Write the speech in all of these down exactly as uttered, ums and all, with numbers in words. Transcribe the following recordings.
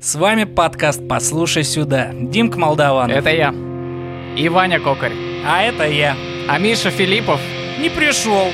С вами подкаст «Послушай сюда». Димка Молдаванов. Это я. И Ваня Кокарь. А это я. А Миша Филиппов не пришел.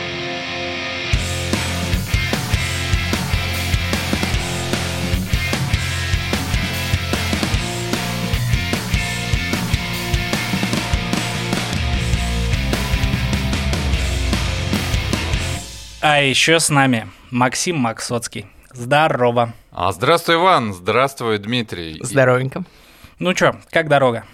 А еще с нами Максим Максоцкий. Здорово. А здравствуй, Иван. Здравствуй, Дмитрий. Здоровенько. Ну чё, как дорога?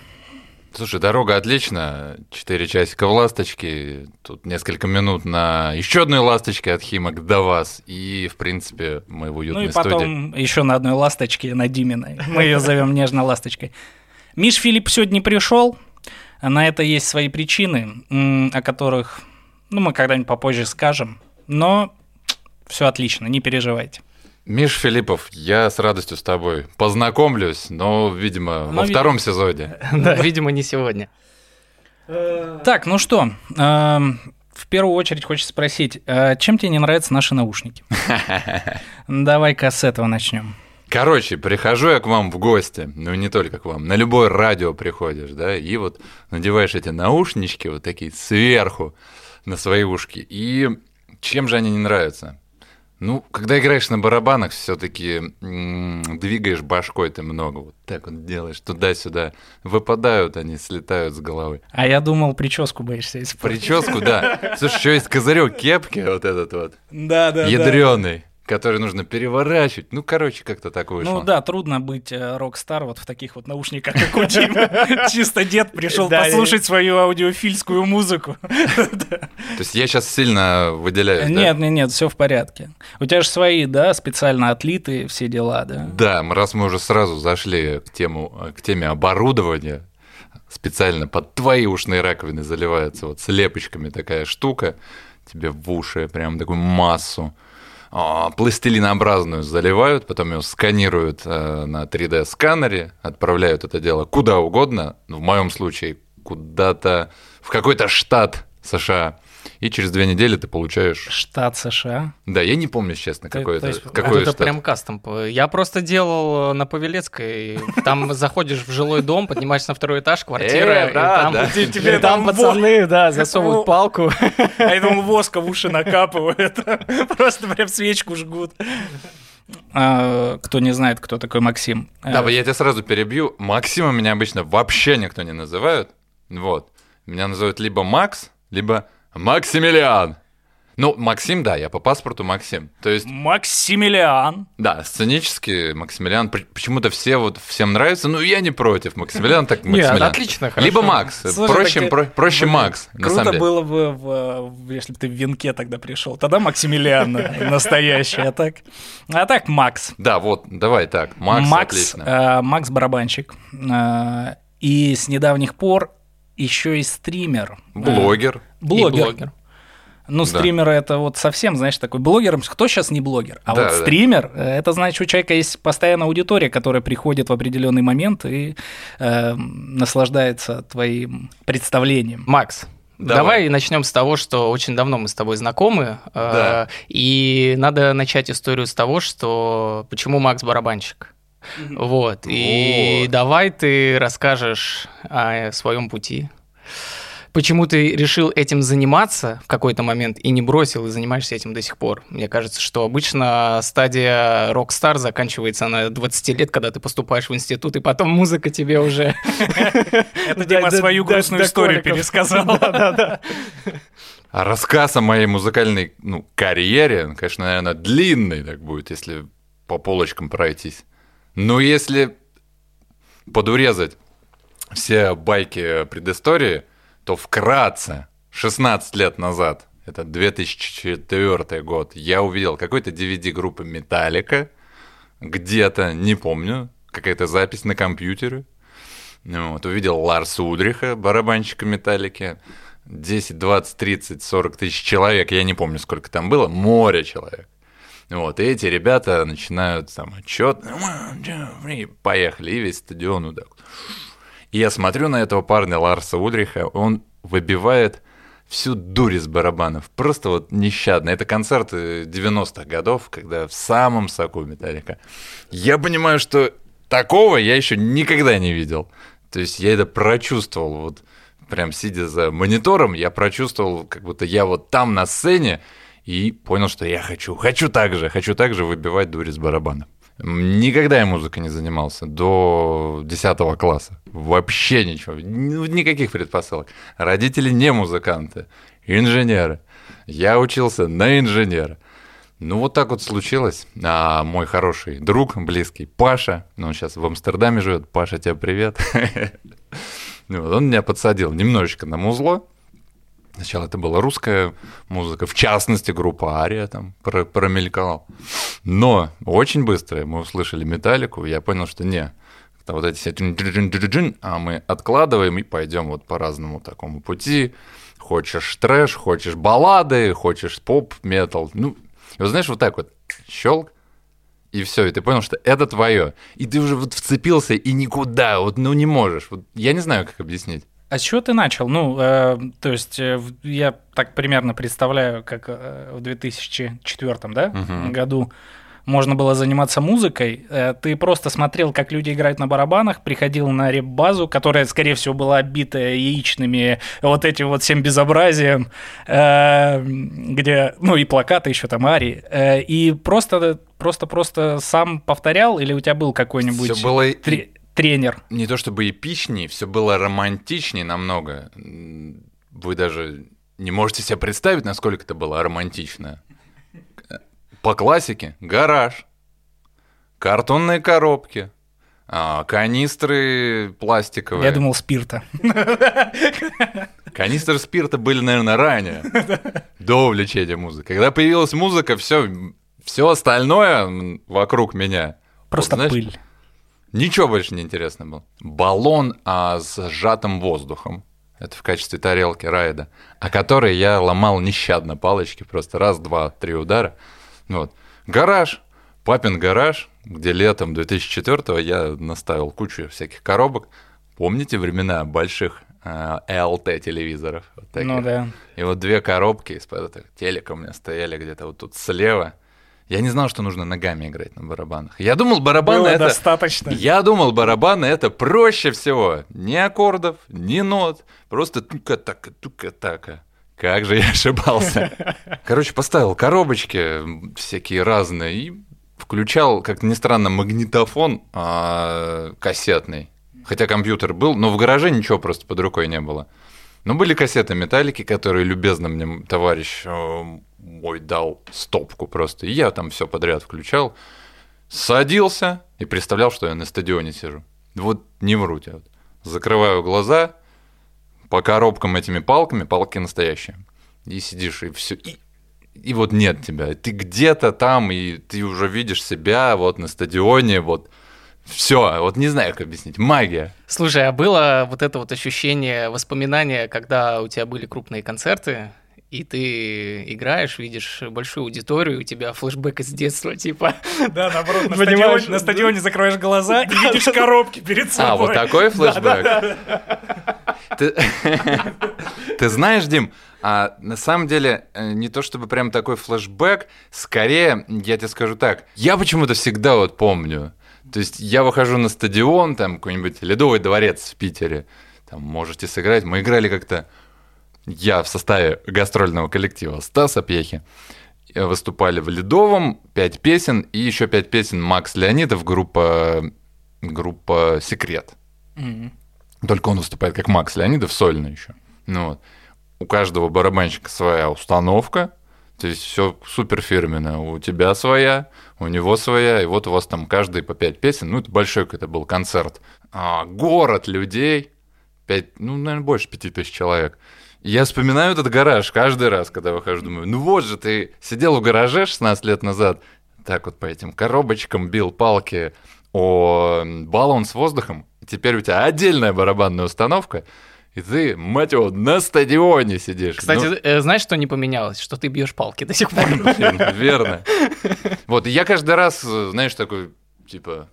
Слушай, дорога отлично. Четыре часика в «Ласточке». Тут несколько минут на еще одной «Ласточке» от Химок до вас. И, в принципе, мы в уютной студии. Ну и потом студии. Еще на одной «Ласточке» на Диминой. Мы ее зовем нежно «Ласточкой». Миш Филипп сегодня пришел. На это есть свои причины, о которых ну, мы когда-нибудь попозже скажем. Но все отлично, не переживайте. Миш Филиппов, я с радостью с тобой познакомлюсь, но, видимо, но во вид... втором сезоне. Да, видимо, не сегодня. Так, ну что, в первую очередь хочется спросить, чем тебе не нравятся наши наушники? Давай-ка с этого начнем. Короче, прихожу я к вам в гости, ну не только к вам, на любое радио приходишь, да, и вот надеваешь эти наушнички вот такие сверху на свои ушки, и... Чем же они не нравятся? Ну, когда играешь на барабанах, все-таки м-м, двигаешь башкой ты много. Вот так вот делаешь туда-сюда. Выпадают они, слетают с головы. А я думал, прическу боишься испортить. Прическу, да. Слушай, еще есть козырек кепки вот этот вот. Да-да-да. Ядрёный, который нужно переворачивать. Ну, короче, как-то так вышло. Ну да, трудно быть рок-стар вот в таких вот наушниках, как у Димы. Чисто дед пришел послушать свою аудиофильскую музыку. То есть я сейчас сильно выделяюсь, да? Нет, нет, нет, все в порядке. У тебя же свои, да, специально отлитые все дела, да? Да, раз мы уже сразу зашли к тему, к теме оборудования, специально под твои ушные раковины заливается вот с лепочками такая штука, тебе в уши прям такую массу пластилинообразную заливают, потом ее сканируют на три дэ-сканере, отправляют это дело куда угодно, в моем случае куда-то в какой-то штат США, и через две недели ты получаешь... Штат США? Да, я не помню, честно, ты, какой, то это, есть, какой это штат. Это прям кастом. Я просто делал на Павелецкой, там заходишь в жилой дом, поднимаешься на второй этаж, квартира, и там пацаны засовывают палку. А я думал, воска в уши накапывают, просто прям свечку жгут. Кто не знает, кто такой Максим. Да, я тебя сразу перебью. Максима меня обычно вообще никто не называют. Вот. Меня называют либо Макс, либо... Максимилиан. Ну, Максим, да, я по паспорту Максим. То есть... Максимилиан. Да, сценически Максимилиан. Почему-то все вот всем нравится. Ну, я не против. Максимилиан так Максимилиан. Нет, отлично, хорошо. Либо Макс. Слушай, проще, так, про, проще блин, Макс, на самом деле. Круто было бы, в, если бы ты в венке тогда пришел. Тогда Максимилиан настоящий. А так, а так Макс. Да, вот, давай так. Макс, Макс отлично. Э, Макс барабанщик. Э, и с недавних пор еще и стример. Блогер. Блогер. блогер. Ну, стример да. Это вот совсем, знаешь, такой блогер. Кто сейчас не блогер? А да, вот стример, да. Это значит, у человека есть постоянная аудитория, которая приходит в определенный момент и э, наслаждается твоим представлением. Макс, давай. давай начнем с того, что очень давно мы с тобой знакомы. Да. Э, и надо начать историю с того, что почему Макс барабанщик. Вот. И вот. Давай ты расскажешь о своем пути. Почему ты решил этим заниматься в какой-то момент и не бросил, и занимаешься этим до сих пор? Мне кажется, что обычно стадия рок-стар заканчивается на двадцать лет, когда ты поступаешь в институт, и потом музыка тебе уже... Это Дима свою грустную историю пересказал. Да-да-да. А рассказ о моей музыкальной карьере, конечно, наверное, длинный так будет, если по полочкам пройтись. Но если подурезать все байки предыстории... то вкратце, шестнадцать лет назад, это две тысячи четвёртый год, я увидел какой-то ди ви ди группы Metallica, где-то, не помню, какая-то запись на компьютере. Вот, увидел Ларса Ульриха, барабанщика Metallica, десять, двадцать, тридцать, сорок тысяч человек, я не помню, сколько там было, море человек. Вот, и эти ребята начинают там отчет, поехали, и весь стадион вот так вот. И я смотрю на этого парня Ларса Ульриха, он выбивает всю дурь из барабанов, просто вот нещадно. Это концерты девяностых годов, когда в самом соку Металлика. Я понимаю, что такого я еще никогда не видел. То есть я это прочувствовал, вот прям сидя за монитором, я прочувствовал, как будто я вот там на сцене, и понял, что я хочу, хочу так же, хочу так же выбивать дури с барабана. Никогда я музыкой не занимался до десятого класса. Вообще ничего, никаких предпосылок. Родители не музыканты, инженеры. Я учился на инженера. Ну, вот так вот случилось. А мой хороший друг, близкий, Паша, ну, он сейчас в Амстердаме живет. Паша, тебе привет. Он меня подсадил немножечко на музло. Сначала это была русская музыка, в частности, группа «Ария» там промелькала. Но очень быстро мы услышали «Металлику», и я понял, что не, вот эти все, а мы откладываем и пойдем вот по разному такому пути. Хочешь трэш, хочешь баллады, хочешь поп, метал. Ну, и вот знаешь, вот так вот, щелк, и все, и ты понял, что это твое. И ты уже вот вцепился и никуда, вот ну не можешь. Вот, я не знаю, как объяснить. А с чего ты начал? Ну, э, то есть э, я так примерно представляю, как э, в две тысячи четвёртом, да, uh-huh. году можно было заниматься музыкой. Э, ты просто смотрел, как люди играют на барабанах, приходил на реп-базу, которая, скорее всего, была обита яичными вот этим вот всем безобразием, э, где, ну, и плакаты еще там «Арии», э, и просто, просто, просто сам повторял, или у тебя был какой-нибудь... Все было... Три... тренер. Не то чтобы эпичнее, все было романтичнее намного. Вы даже не можете себе представить, насколько это было романтично. По классике гараж, картонные коробки, канистры пластиковые. Я думал, спирта. Канистры спирта были, наверное, ранее, до увлечения музыкой. Когда появилась музыка, все, все остальное вокруг меня. Просто вот, знаешь, пыль. Ничего больше не интересно было. Баллон а, с сжатым воздухом. Это в качестве тарелки райда. О которой я ломал нещадно палочки. Просто раз, два, три удара. Вот. Гараж. Папин гараж, где летом две тысячи четвёртого я наставил кучу всяких коробок. Помните времена больших эл ти-телевизоров? Вот ну да. И вот две коробки из-под телека у меня стояли где-то вот тут слева. Я не знал, что нужно ногами играть на барабанах. Я думал, барабаны это... достаточно. Я думал, барабаны это проще всего. Ни аккордов, ни нот. Просто тука-така, тука-така. Как же я ошибался. Короче, поставил коробочки всякие разные и включал, как ни странно, магнитофон кассетный. Хотя компьютер был, но в гараже ничего просто под рукой не было. Но были кассеты «Металлики», которые любезно мне товарищ... мой дал стопку просто. И я там все подряд включал, садился и представлял, что я на стадионе сижу. Вот не вру тебя. Закрываю глаза по коробкам этими палками, палки настоящие. И сидишь, и все. И, и вот нет тебя. Ты где-то там, и ты уже видишь себя вот на стадионе, вот. Все, вот не знаю, как объяснить. Магия. Слушай, а было вот это вот ощущение, воспоминания, когда у тебя были крупные концерты, и ты играешь, видишь большую аудиторию, у тебя флешбэк из детства, типа... Да, наоборот, на, стадион, на стадионе закроешь глаза и видишь коробки перед собой. А, вот такой флешбэк? Ты знаешь, Дим, на самом деле не то чтобы прям такой флешбэк, скорее, я тебе скажу так, я почему-то всегда вот помню, то есть я выхожу на стадион, там какой-нибудь Ледовый дворец в Питере, там можете сыграть, мы играли как-то... Я в составе гастрольного коллектива Стаса Пьехи. Выступали в Ледовом, пять песен, и еще пять песен Макс Леонидов, группа, группа «Секрет». Mm-hmm. Только он выступает как Макс Леонидов, сольно еще. Ну, вот. У каждого барабанщика своя установка, то есть все супер фирменно. У тебя своя, у него своя, и вот у вас там каждый по пять песен. Ну, это большой какой-то был концерт. А, город людей, пять, ну, наверное, больше пяти тысяч человек. Я вспоминаю этот гараж каждый раз, когда выхожу, думаю, ну вот же ты сидел в гараже шестнадцать лет назад, так вот по этим коробочкам бил палки о баллон с воздухом, и теперь у тебя отдельная барабанная установка, и ты, мать его, на стадионе сидишь. Кстати, ну... знаешь, что не поменялось? Что ты бьешь палки до сих пор. Верно. Вот, и я каждый раз, знаешь, такой, типа,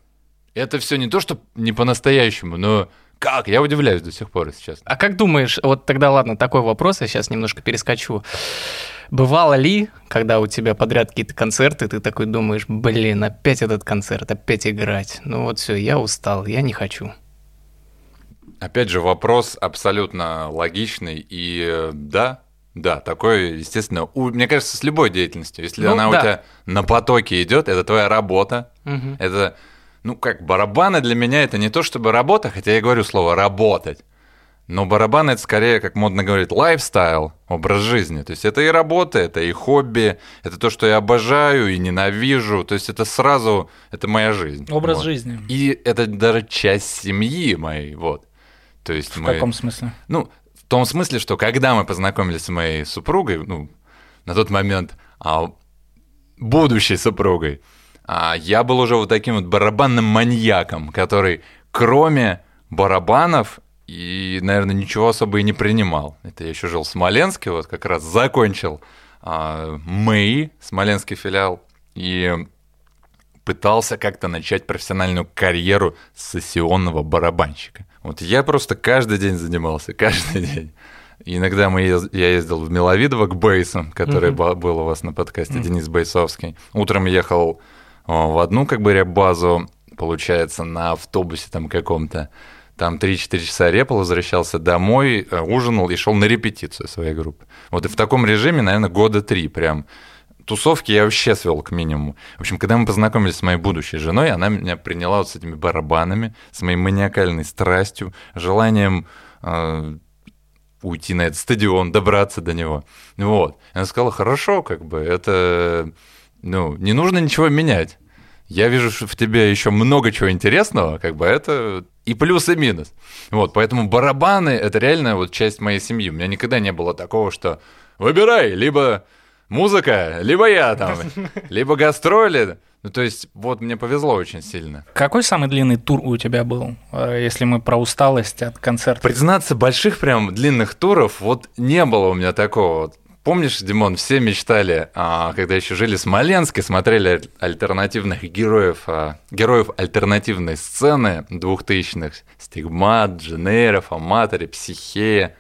это все не то, что не по-настоящему, но... Как? Я удивляюсь до сих пор, если честно. А как думаешь, вот тогда, ладно, такой вопрос, я сейчас немножко перескочу. Бывало ли, когда у тебя подряд какие-то концерты, ты такой думаешь, блин, опять этот концерт, опять играть. Ну вот все, я устал, я не хочу. Опять же, вопрос абсолютно логичный. И да, да, такое, естественно, у, мне кажется, с любой деятельностью. Если ну, она да. у тебя на потоке идет, это твоя работа, угу. это... Ну, как барабаны для меня это не то чтобы работа, хотя я говорю слово «работать». Но барабаны это скорее, как модно говорить, лайфстайл, образ жизни. То есть это и работа, это и хобби, это то, что я обожаю и ненавижу. То есть это сразу, это моя жизнь. Образ вот. Жизни. И это даже часть семьи моей, вот. То есть в мы... каком смысле? Ну, в том смысле, что когда мы познакомились с моей супругой, ну, на тот момент а, будущей супругой, а, я был уже вот таким вот барабанным маньяком, который кроме барабанов... И, наверное, ничего особо и не принимал. Это я еще жил в Смоленске, вот как раз закончил э, МЭИ, смоленский филиал, и пытался как-то начать профессиональную карьеру сессионного барабанщика. Вот я просто каждый день занимался, каждый день. Иногда мы ез... я ездил в Миловидово к бейсам, который mm-hmm. был у вас на подкасте, mm-hmm. Денис Бейсовский. Утром ехал в одну как бы реп-базу, получается, на автобусе там каком-то. Там три-четыре часа репал, возвращался домой, ужинал и шел на репетицию своей группы. Вот и в таком режиме, наверное, года три прям. Тусовки я вообще свел к минимуму. В общем, когда мы познакомились с моей будущей женой, она меня приняла вот с этими барабанами, с моей маниакальной страстью, желанием э, уйти на этот стадион, добраться до него. Вот. Она сказала, хорошо, как бы, это... Ну, не нужно ничего менять. Я вижу, что в тебе еще много чего интересного, как бы это и плюс, и минус. Вот, поэтому барабаны – это реально вот часть моей семьи. У меня никогда не было такого, что выбирай, либо музыка, либо я там, либо гастроли. Ну, то есть, вот мне повезло очень сильно. Какой самый длинный тур у тебя был, если мы про усталость от концерта? Признаться, больших прям длинных туров вот не было у меня такого. Помнишь, Димон, все мечтали, когда еще жили в Смоленске, смотрели альтернативных героев, героев альтернативной сцены двухтысячных, Стигмат, Дженеров, Аматори, Психея,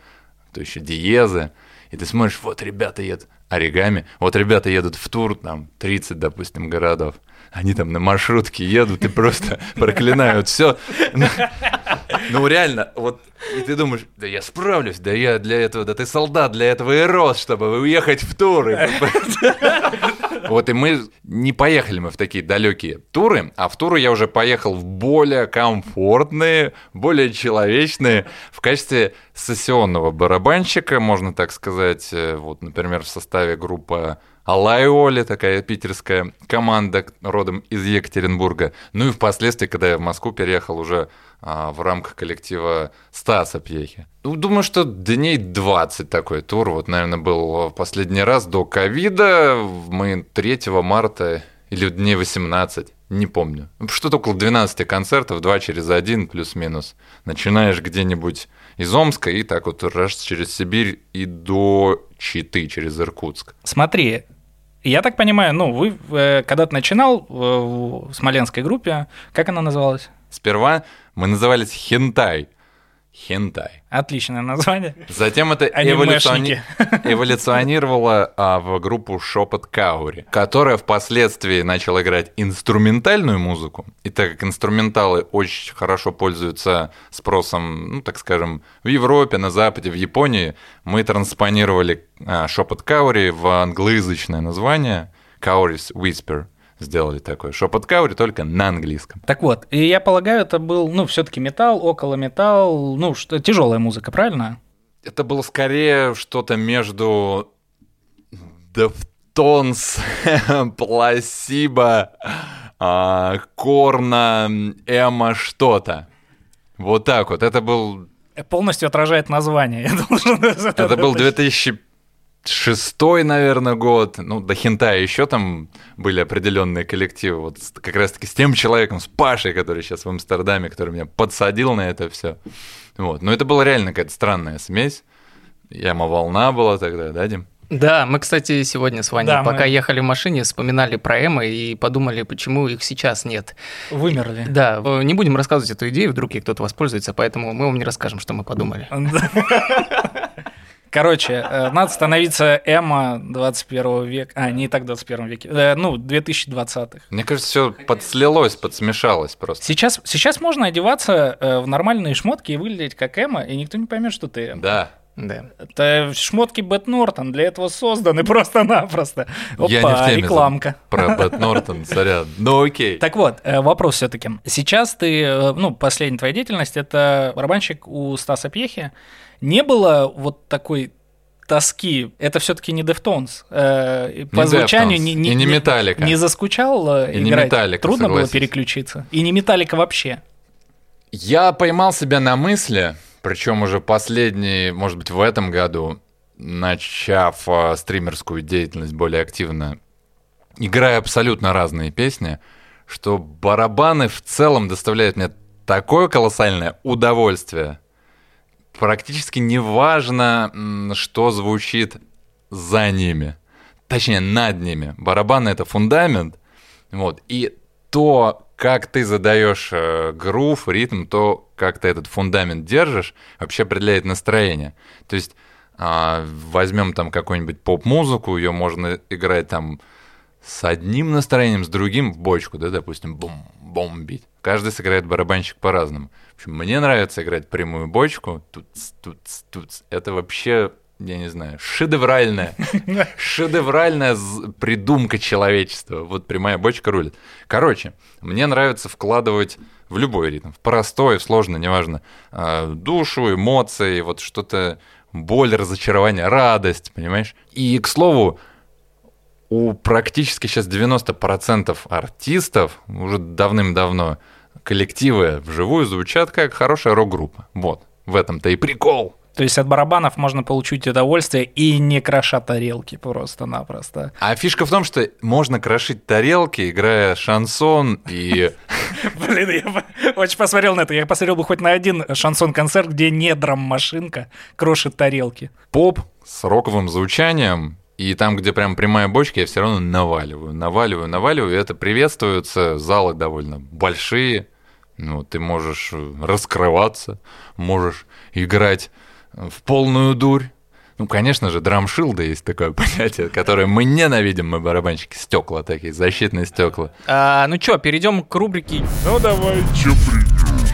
то еще Диезы, и ты смотришь, вот ребята едут, Оригами, вот ребята едут в тур, там, тридцать, допустим, городов, они там на маршрутке едут и просто проклинают все. Ну, реально, вот и ты думаешь, да я справлюсь, да я для этого, да ты солдат, для этого и рос, чтобы уехать в туры. Вот и мы не поехали мы в такие далекие туры, а в туры я уже поехал в более комфортные, более человечные, в качестве сессионного барабанщика, можно так сказать, вот, например, в составе группы Alai Oli, такая питерская команда, родом из Екатеринбурга. Ну и впоследствии, когда я в Москву переехал уже а, в рамках коллектива Стаса Пьехи. Ну, думаю, что дней двадцать такой тур. Вот, наверное, был в последний раз до ковида. Мы третьего марта или дней восемнадцать, не помню. Что-то около двенадцати концертов, два через один, плюс-минус. Начинаешь где-нибудь из Омска и так вот через Сибирь и до Читы, через Иркутск. Смотри, я так понимаю, ну, вы э, когда-то начинал в смоленской группе, как она называлась? Сперва мы назывались «Хентай». «Хентай». Отличное название. Затем это эволюциони... эволюционировало а, в группу «Шёпот Каури», которая впоследствии начала играть инструментальную музыку. И так как инструменталы очень хорошо пользуются спросом, ну, так скажем, в Европе, на Западе, в Японии, мы транспонировали а, «Шёпот Каури» в англоязычное название «Cowries Whisper». Сделали такой шёпот каури, только на английском. Так вот, и я полагаю, это был, ну, все-таки металл, около металл, ну, что, тяжелая музыка, правильно? Это было скорее что-то между Deftones, Placebo, Korn, Эмо, что-то. Вот так вот. Это был. Полностью отражает название. Я должен... Это был две тысячи пятый. Шестой, наверное, год. Ну, до «Хентая» еще там были определенные коллективы. Вот как раз-таки с тем человеком, с Пашей, который сейчас в Амстердаме, который меня подсадил на это все. Вот. Но это была реально какая-то странная смесь. Яма-волна была тогда, да, Дим? Да, мы, кстати, сегодня с Ваней, да, пока мы... ехали в машине, вспоминали про эмо и подумали, почему их сейчас нет. Вымерли. Да, не будем рассказывать эту идею, вдруг ей кто-то воспользуется, поэтому мы вам не расскажем, что мы подумали. Короче, надо становиться эмо двадцать первого века. А, не и так в двадцать первом веке. Ну, две тысячи двадцатых. Мне кажется, все подслилось, подсмешалось просто. Сейчас, сейчас можно одеваться в нормальные шмотки и выглядеть как эмо, и никто не поймет, что ты эмо. Да. Да. Это шмотки Бет Нортон для этого созданы просто-напросто. Опа, я не в теме рекламка. Про Бет Нортон, сорян. Ну окей. Так вот, вопрос все-таки. Сейчас ты, ну, последняя твоя деятельность, это барабанщик у Стаса Пьехи. Не было вот такой тоски? Это все-таки не Deftones. По не звучанию Deftones. Не, не, и не Metallica. Не заскучал и играть? Не Metallica, трудно согласись. Было переключиться? И не Metallica вообще? Я поймал себя на мысли... Причем уже последний, может быть, в этом году, начав э, стримерскую деятельность более активно, играя абсолютно разные песни, что барабаны в целом доставляют мне такое колоссальное удовольствие. Практически неважно, что звучит за ними, точнее, над ними. Барабаны — это фундамент, вот, и то... Как ты задаешь грув, ритм, то, как ты этот фундамент держишь, вообще определяет настроение. То есть возьмем там какую-нибудь поп-музыку, ее можно играть там с одним настроением, с другим в бочку, да, допустим, бум-бум-бит. Каждый сыграет барабанщик по-разному. В общем, мне нравится играть прямую бочку. Туц-туц-туц. Это вообще, я не знаю, шедевральная, шедевральная придумка человечества. Вот прямая бочка рулит. Короче, мне нравится вкладывать в любой ритм, в простой, в сложный, неважно, душу, эмоции, вот что-то, боль, разочарование, радость, понимаешь? И, к слову, у практически сейчас девяносто процентов артистов уже давным-давно коллективы вживую звучат как хорошая рок-группа. Вот, в этом-то и прикол. То есть от барабанов можно получить удовольствие и не кроша тарелки просто-напросто. А фишка в том, что можно крошить тарелки, играя шансон и... Блин, я очень посмотрел на это. Я посмотрел бы хоть на один шансон-концерт, где не драм-машинка крошит тарелки. Поп с роковым звучанием, и там, где прям прямая бочка, я все равно наваливаю, наваливаю, наваливаю. И это приветствуется, залы довольно большие. Ну, ты можешь раскрываться, можешь играть... в полную дурь. Ну, конечно же, драмшилда есть такое понятие, которое мы ненавидим, мы барабанщики. Стекла такие, защитные стекла. А, ну чё, перейдем к рубрике. Ну давай, чё придём?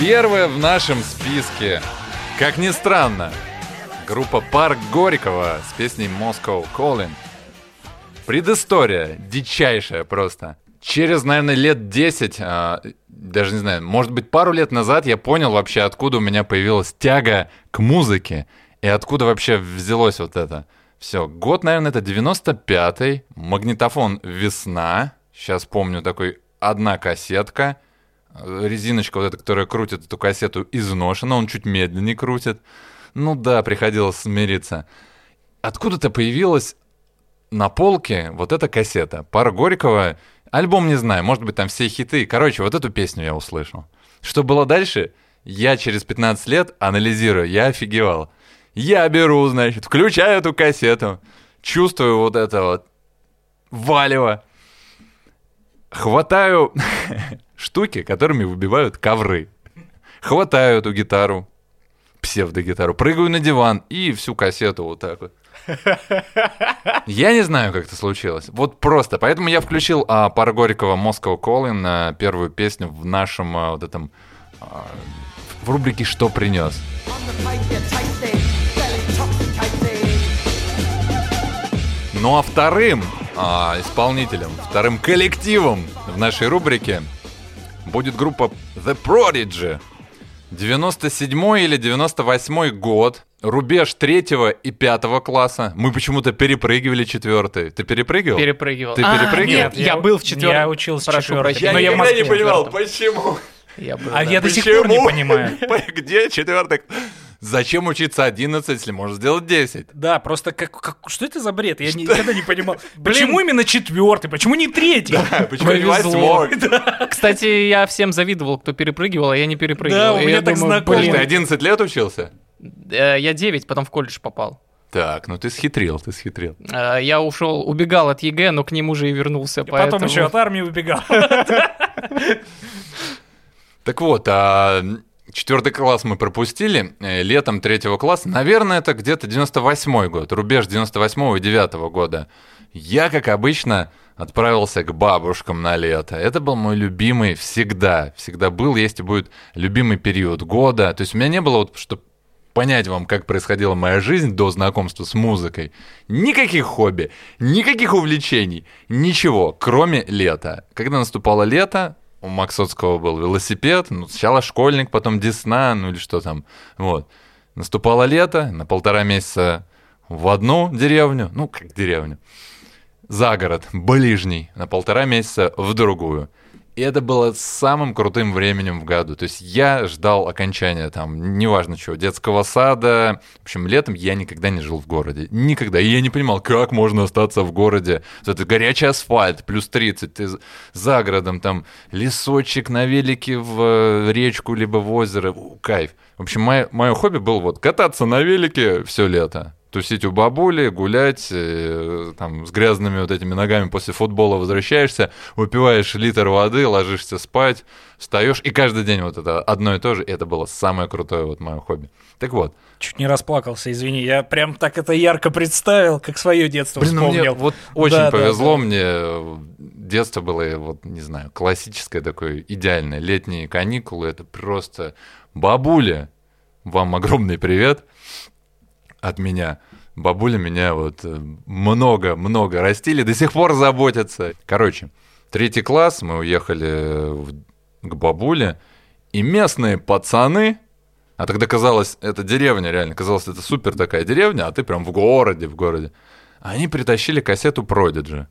Первая в нашем списке, как ни странно, группа «Парк Горького» с песней «Moscow Calling». Предыстория дичайшая просто. Через, наверное, лет десять, даже не знаю, может быть, пару лет назад я понял вообще, откуда у меня появилась тяга к музыке и откуда вообще взялось вот это. Все, год, наверное, это девяносто пятый, магнитофон «Весна», сейчас помню, такой одна кассетка, резиночка вот эта, которая крутит эту кассету, изношена, он чуть медленнее крутит. Ну да, приходилось смириться. Откуда-то появилась на полке вот эта кассета «Парк Горького». Альбом не знаю, может быть, там все хиты. Короче, вот эту песню я услышал. Что было дальше, я через пятнадцать лет анализирую, я офигевал. Я беру, значит, включаю эту кассету, чувствую вот это вот валево, хватаю штуки, которыми выбивают ковры. Хватаю эту гитару, псевдогитару, прыгаю на диван и всю кассету вот так вот. Я не знаю, как это случилось. Вот просто. Поэтому я включил а, «Парк Горького» «Moscow Calling», а, первую песню в нашем а, вот этом а, в рубрике «Что принес?». Ну а вторым а, исполнителем, вторым коллективом в нашей рубрике будет группа The Prodigy. девяносто седьмой или девяносто восьмой год. Рубеж третьего и пятого класса. Мы почему-то перепрыгивали четвертый. Ты перепрыгивал? Перепрыгивал. Ты а, перепрыгивал? Нет, я, я был в четвертом. Я учился в четвертом. Я никогда не понимал, почему. Я был, а да. Я до сих пор не понимаю. Где четвертый? Зачем учиться одиннадцать, если можно сделать десять? Да, просто как, как что это за бред? Я что? Никогда не понимал. Почему именно четвертый? Почему не третий? Да, почему не восьмой? Да. Кстати, я всем завидовал, кто перепрыгивал, а я не перепрыгивал. Да, у меня я так знакомо. Ты одиннадцать лет учился? Я девять, потом в колледж попал. Так, ну ты схитрил, ты схитрил. Я ушел, убегал от ЕГЭ, но к нему же и вернулся. И поэтому... Потом еще от армии убегал. Так вот, а... четвертый класс мы пропустили, летом третьего класса, наверное, это где-то девяносто восьмой год, рубеж девяносто восьмого и девяносто девятого года. Я, как обычно, отправился к бабушкам на лето. Это был мой любимый всегда, всегда был, есть и будет любимый период года. То есть у меня не было, вот, чтобы понять вам, как происходила моя жизнь до знакомства с музыкой, никаких хобби, никаких увлечений, ничего, кроме лета. Когда наступало лето, у Максоцкого был велосипед, ну, сначала школьник, потом Десна, ну или что там, вот. Наступало лето, на полтора месяца в одну деревню, ну, как деревню, за город, ближний, на полтора месяца в другую. И это было самым крутым временем в году. То есть я ждал окончания, там, неважно чего, детского сада. В общем, летом я никогда не жил в городе. Никогда. И я не понимал, как можно остаться в городе. Это горячий асфальт, плюс тридцать, ты за городом, там, лесочек на велике в речку, либо в озеро. У, кайф. В общем, мое, мое хобби было вот кататься на велике все лето. Тусить у бабули, гулять, там, с грязными вот этими ногами после футбола возвращаешься, выпиваешь литр воды, ложишься спать, встаешь, и каждый день вот это одно и то же, и это было самое крутое вот мое хобби. Так вот. Чуть не расплакался, извини, я прям так это ярко представил, как свое детство Блин, вспомнил. Мне вот очень да, повезло, да, да. Мне детство было, вот не знаю, классическое такое, идеальное, летние каникулы, это просто бабуля, вам огромный привет. От меня. Бабуля меня вот много-много растили, до сих пор заботятся. Короче, третий класс, мы уехали к бабуле, и местные пацаны, а тогда казалось, это деревня реально, казалось, это супер такая деревня, а ты прям в городе, в городе. Они притащили кассету Prodigy.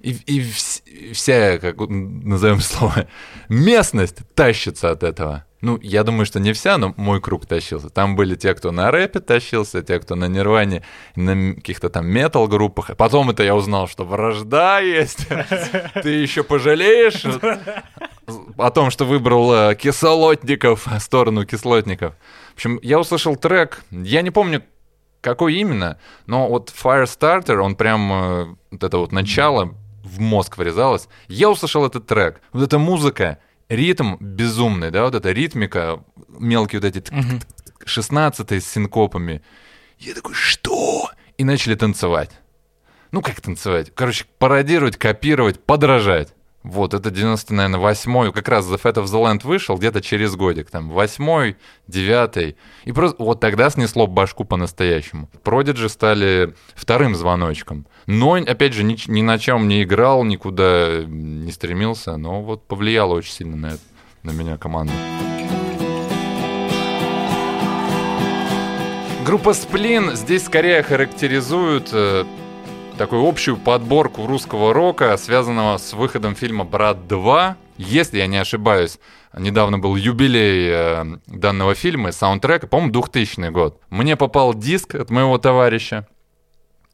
И, и вся, как назовем слово, местность тащится от этого. Ну, я думаю, что не вся, но мой круг тащился. Там были те, кто на рэпе тащился, те, кто на нирване, на каких-то там метал-группах. А потом это я узнал, что вражда есть. Ты еще пожалеешь о том, что выбрал кислотников, сторону кислотников. В общем, я услышал трек, я не помню, какой именно, но вот Firestarter, он прям, вот это вот начало в мозг врезалось. Я услышал этот трек, вот эта музыка, ритм безумный, да, вот эта ритмика, мелкие вот эти шестнадцатые с синкопами. Я такой, что? И начали танцевать. Ну, как танцевать? Короче, пародировать, копировать, подражать. Вот, это девяносто, наверное, восьмой, как раз The Fat of the Land вышел где-то через годик, там, восьмой, девятый. И просто вот тогда снесло башку по-настоящему. Prodigy стали вторым звоночком. Но, опять же, ни, ни на чем не играл, никуда не стремился, но вот повлияло очень сильно на это, на меня команда. Группа Сплин здесь скорее характеризует... такую общую подборку русского рока, связанного с выходом фильма «Брат два». Если я не ошибаюсь, недавно был юбилей э, данного фильма и саундтрека, по-моему, двухтысячный год. Мне попал диск от моего товарища.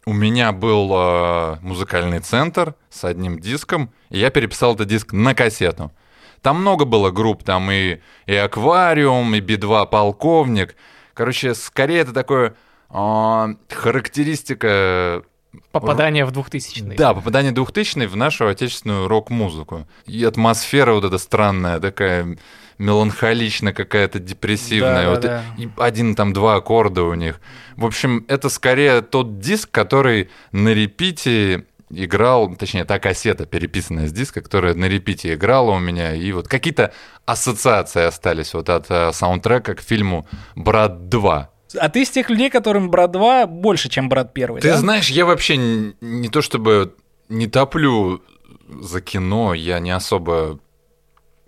У меня был э, музыкальный центр с одним диском, и я переписал этот диск на кассету. Там много было групп, там и, и «Аквариум», и «Би два Полковник». Короче, скорее это такое э, характеристика... Попадание в двухтысячные. Да, попадание двухтысячные в нашу отечественную рок-музыку. И атмосфера вот эта странная, такая меланхоличная, какая-то депрессивная. Да, вот да, и, да. И один, там, два аккорда у них. В общем, это скорее тот диск, который на репите играл, точнее, та кассета, переписанная с диска, которая на репите играла у меня. И вот какие-то ассоциации остались вот от э, саундтрека к фильму «Брат два». А ты из тех людей, которым «Брат два» больше, чем «Брат один», Ты да? знаешь, я вообще не, не то чтобы не топлю за кино, я не особо...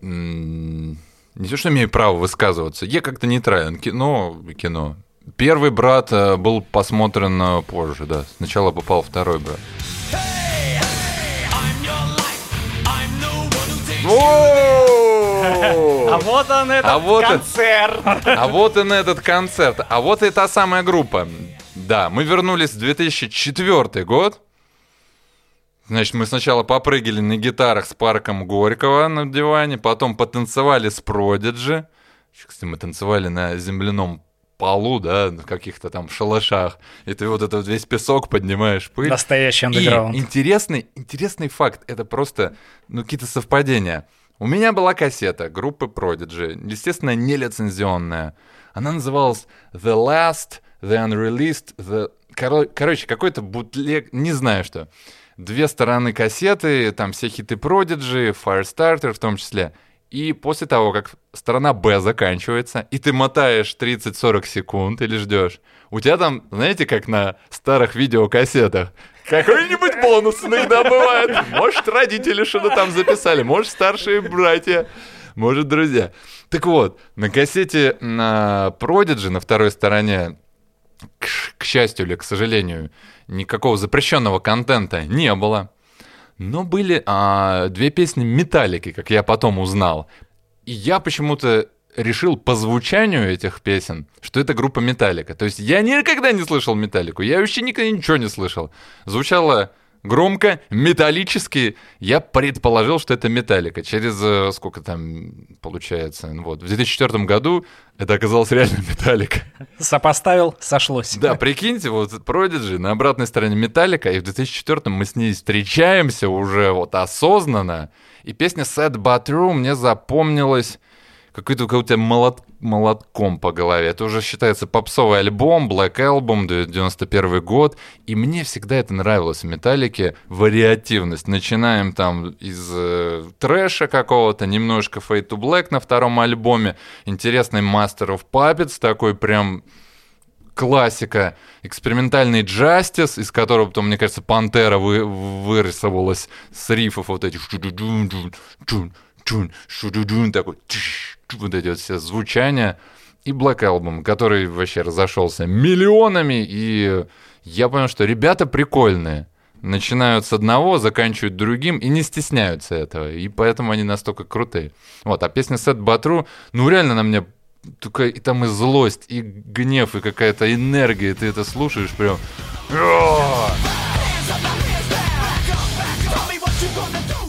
М- не то, что имею право высказываться, я как-то нейтрален. Кино, кино. Первый «Брат» был посмотрен позже, да. Сначала попал второй «Брат». А вот он этот а вот концерт. Это, а вот он этот концерт. А вот и та самая группа. Да, мы вернулись в две тысячи четвёртый год. Значит, мы сначала попрыгали на гитарах с Парком Горького на диване, потом потанцевали с Prodigy. Кстати, мы танцевали на земляном полу, да, в каких-то там шалашах. И ты вот этот весь песок поднимаешь, пыль. Настоящий андеграунд. И интересный, интересный факт. Это просто, ну, какие-то совпадения. У меня была кассета группы Prodigy, естественно, нелицензионная. Она называлась The Last, The Unreleased, The... Кор... Короче, какой-то бутлег, не знаю что. Две стороны кассеты, там все хиты Prodigy, Firestarter в том числе. И после того, как сторона Б заканчивается, и ты мотаешь тридцать-сорок секунд или ждешь, у тебя там, знаете, как на старых видеокассетах, какой-нибудь бонус иногда бывает. Может, родители что-то там записали, может, старшие братья, может, друзья. Так вот, на кассете на Prodigy на второй стороне, к, к счастью или к сожалению, никакого запрещенного контента не было. Но были а, две песни Metallica, как я потом узнал. И я почему-то решил по звучанию этих песен, что это группа Metallica. То есть я никогда не слышал Metallica, я вообще никогда ничего не слышал. Звучало громко, металлически. Я предположил, что это Metallica. Через сколько там получается? Вот, в две тысячи четвёртом году это оказалось реально Metallica. Сопоставил, сошлось. Да, прикиньте, вот Prodigy на обратной стороне Metallica, и в две тысячи четвёртом мы с ней встречаемся уже вот осознанно. И песня Sad But True мне запомнилась какой-то, какой-то молот, молотком по голове. Это уже считается попсовый альбом, Black Album, девяносто первый год. И мне всегда это нравилось в Металлике. Вариативность. Начинаем там из э, трэша какого-то, немножко Fade to Black на втором альбоме. Интересный Master of Puppets, такой прям классика. Экспериментальный Justice, из которого потом, мне кажется, Пантера вы, вырисовалась с рифов вот этих. Такой... Вот эти вот все звучания. И Black Album, который вообще разошелся миллионами. И я понял, что ребята прикольные. Начинают с одного, заканчивают другим и не стесняются этого. И поэтому они настолько крутые. Вот, а песня Sad But True, ну реально на мне только и там и злость, и гнев, и какая-то энергия. Ты это слушаешь прям...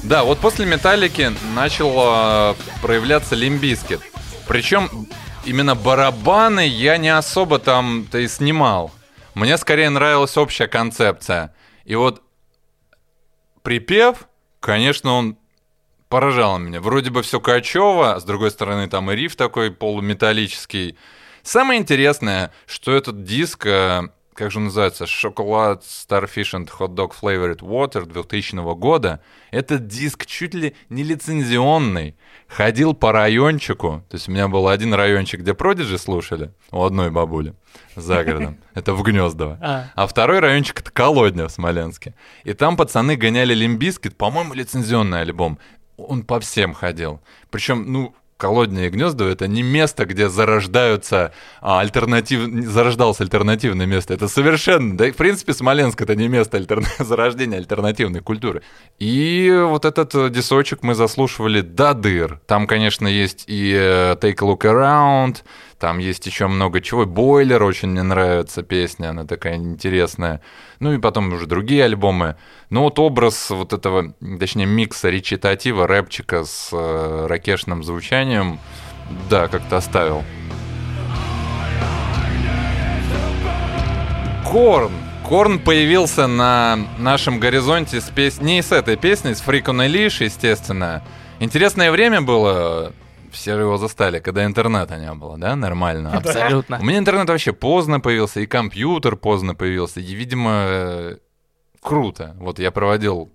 Да, вот после Metallica начал э, проявляться Limp Bizkit. Причем именно барабаны я не особо там-то и снимал. Мне скорее нравилась общая концепция. И вот припев, конечно, он поражал меня. Вроде бы все качево, с другой стороны там и риф такой полуметаллический. Самое интересное, что этот диск... Э, как же он называется, «Шоколад, Starfish and Hot Dog Flavored Water» двухтысячного года. Этот диск чуть ли не лицензионный. Ходил по райончику. То есть у меня был один райончик, где Prodigy слушали, у одной бабули за городом. Это в Гнездово. А, а второй райончик — это Колодня в Смоленске. И там пацаны гоняли Limp Bizkit, по-моему, лицензионный альбом. Он по всем ходил. Причем, ну... Колодня и Гнездово — это не место, где зарождаются, а, альтернатив... зарождалось альтернативное место. Это совершенно... Да, в принципе, Смоленск — это не место альтерна... зарождения альтернативной культуры. И вот этот дисочек мы заслушивали до дыр. Там, конечно, есть и Take a Look Around, там есть еще много чего. Бойлер очень мне нравится песня, она такая интересная. Ну и потом уже другие альбомы. Но вот образ вот этого, точнее, микса речитатива, рэпчика с э, ракешным звучанием, да, как-то оставил. Корн. Корн появился на нашем горизонте с пес... не с этой песней, с Freak on a Leash, естественно. Интересное время было... Все его застали, когда интернета не было, да, нормально? Абсолютно. У меня интернет вообще поздно появился, и компьютер поздно появился, и, видимо, круто. Вот я проводил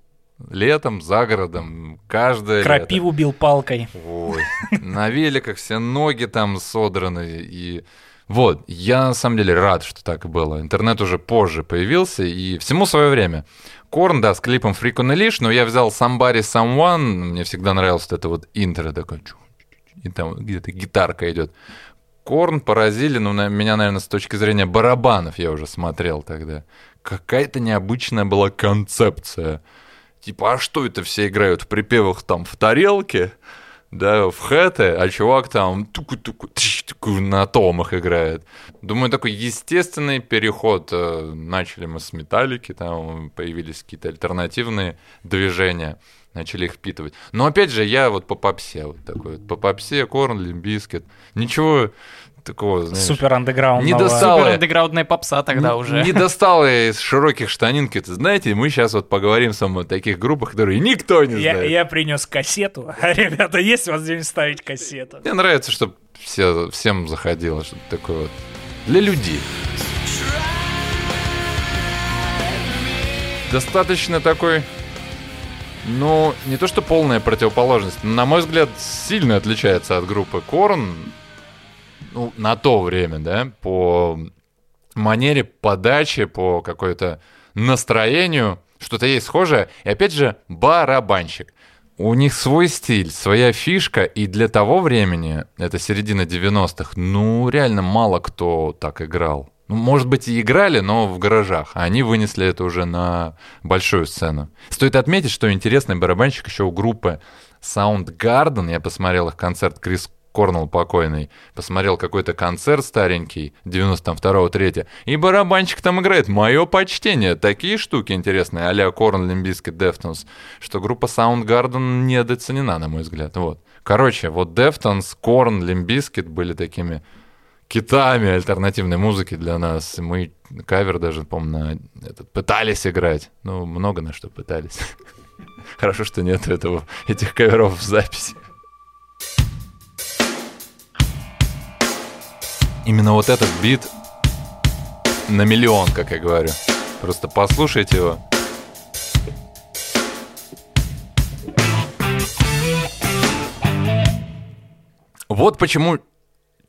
летом, за городом, каждое крапиву лето. Бил палкой. Ой, на великах все ноги там содраны, и... Вот, я на самом деле рад, что так было. Интернет уже позже появился, и всему свое время. Корн, да, с клипом Freak on a Leash, но я взял Somebody Someone, мне всегда нравилось вот это вот интро такое... И там где-то гитарка идет. Корн поразили, ну, на меня, наверное, с точки зрения барабанов я уже смотрел тогда. Какая-то необычная была концепция. Типа, а что это все играют в припевах там в тарелке, да, в хэте, а чувак там туку-туку, туку на томах играет. Думаю, такой естественный переход. Начали мы с Металлики, там появились какие-то альтернативные движения. Начали их впитывать. Но опять же, я вот по попсе, вот такой вот, по попсе, Корн, Limp Bizkit. Ничего такого, знаешь... Супер-андеграундного. Супер-андеграундная попса тогда не, уже. Не достал я из широких штанин. Знаете, мы сейчас вот поговорим с вами о таких группах, которые никто не я, знает. Я принес кассету. Ребята, есть у вас здесь ставить кассету? Мне нравится, чтобы все, всем заходило что-то такое вот. Для людей. Достаточно такой... Ну, не то что полная противоположность, но, на мой взгляд, сильно отличается от группы Korn, ну, на то время, да, по манере подачи, по какой-то настроению, что-то есть схожее. И опять же, барабанщик. У них свой стиль, своя фишка, и для того времени, это середина девяностых, ну, реально мало кто так играл. Может быть, и играли, но в гаражах. А они вынесли это уже на большую сцену. Стоит отметить, что интересный барабанщик еще у группы Soundgarden. Я посмотрел их концерт, Крис Корнелл покойный. Посмотрел какой-то концерт старенький, девяносто второго третьего. И барабанщик там играет. Мое почтение. Такие штуки интересные, а-ля Korn, Limp Bizkit, Deftones, что группа Soundgarden недооценена, на мой взгляд. Вот. Короче, вот Deftones, Korn, Limp Bizkit были такими... китами альтернативной музыки для нас. Мы кавер даже, помню, на этот, пытались играть. Ну, много на что пытались. Хорошо, что нет этого, этих каверов в записи. Именно вот этот бит на миллион, как я говорю. Просто послушайте его. Вот почему...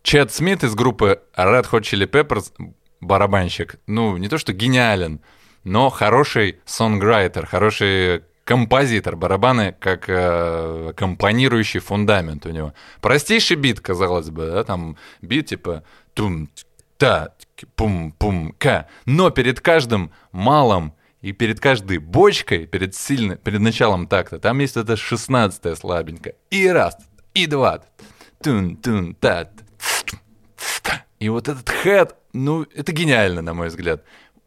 Чад Смит из группы Red Hot Chili Peppers, барабанщик, ну, не то что гениален, но хороший сонграйтер, хороший композитор. Барабаны как э, аккомпанирующий фундамент у него. Простейший бит, казалось бы, да, там бит типа тум-та, пум-пум-ка, но перед каждым малым и перед каждой бочкой, перед, сильным, перед началом такта, там есть это шестнадцатая слабенькая, и раз, и два, тун-тун-та. И вот этот хэт, ну, это гениально, на мой взгляд.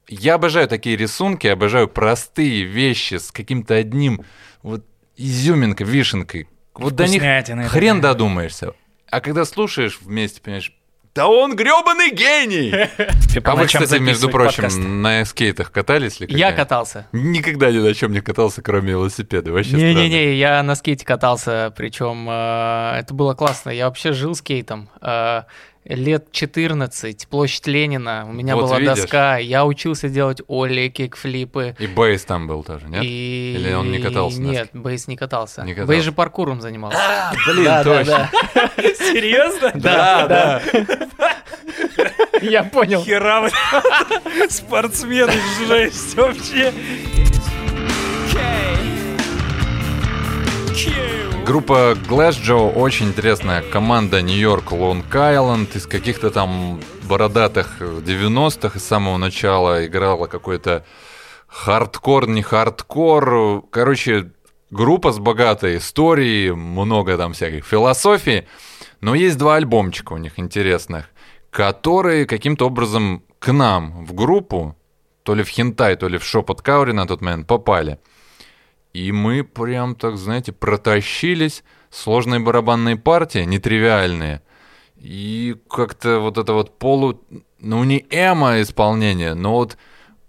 Я обожаю такие рисунки, обожаю простые вещи с каким-то одним вот изюминкой, вишенкой. Вот до них хрен додумаешься. А когда слушаешь вместе, понимаешь, да он грёбаный гений! А вы, кстати, между прочим, на скейтах катались ли? Я катался. Никогда ни на чем не катался, кроме велосипеда. Не-не-не, я на скейте катался, причем это было классно. Я вообще жил скейтом. Лет четырнадцать, площадь Ленина, у меня вот была видишь. Доска, я учился делать олли, кикфлипы. И бейс там был тоже, нет? И... Или он не катался? И... Нет, бейс не катался. не катался. Бейс же паркуром занимался. А, блин, да, точно. Серьезно? Да, да. Я понял. Хера, спортсмены, жесть вообще. Группа Glassjaw, очень интересная команда, Нью-Йорк, Лонг-Айленд, из каких-то там бородатых девяностых, с самого начала играла какой-то хардкор, не хардкор, короче, группа с богатой историей, много там всяких философий, но есть два альбомчика у них интересных, которые каким-то образом к нам в группу, то ли в Хентай, то ли в Шёпот Каури на тот момент попали. И мы прям так, знаете, протащились. Сложные барабанные партии, нетривиальные. И как-то вот это вот полу... Ну, не эмо-исполнение, но вот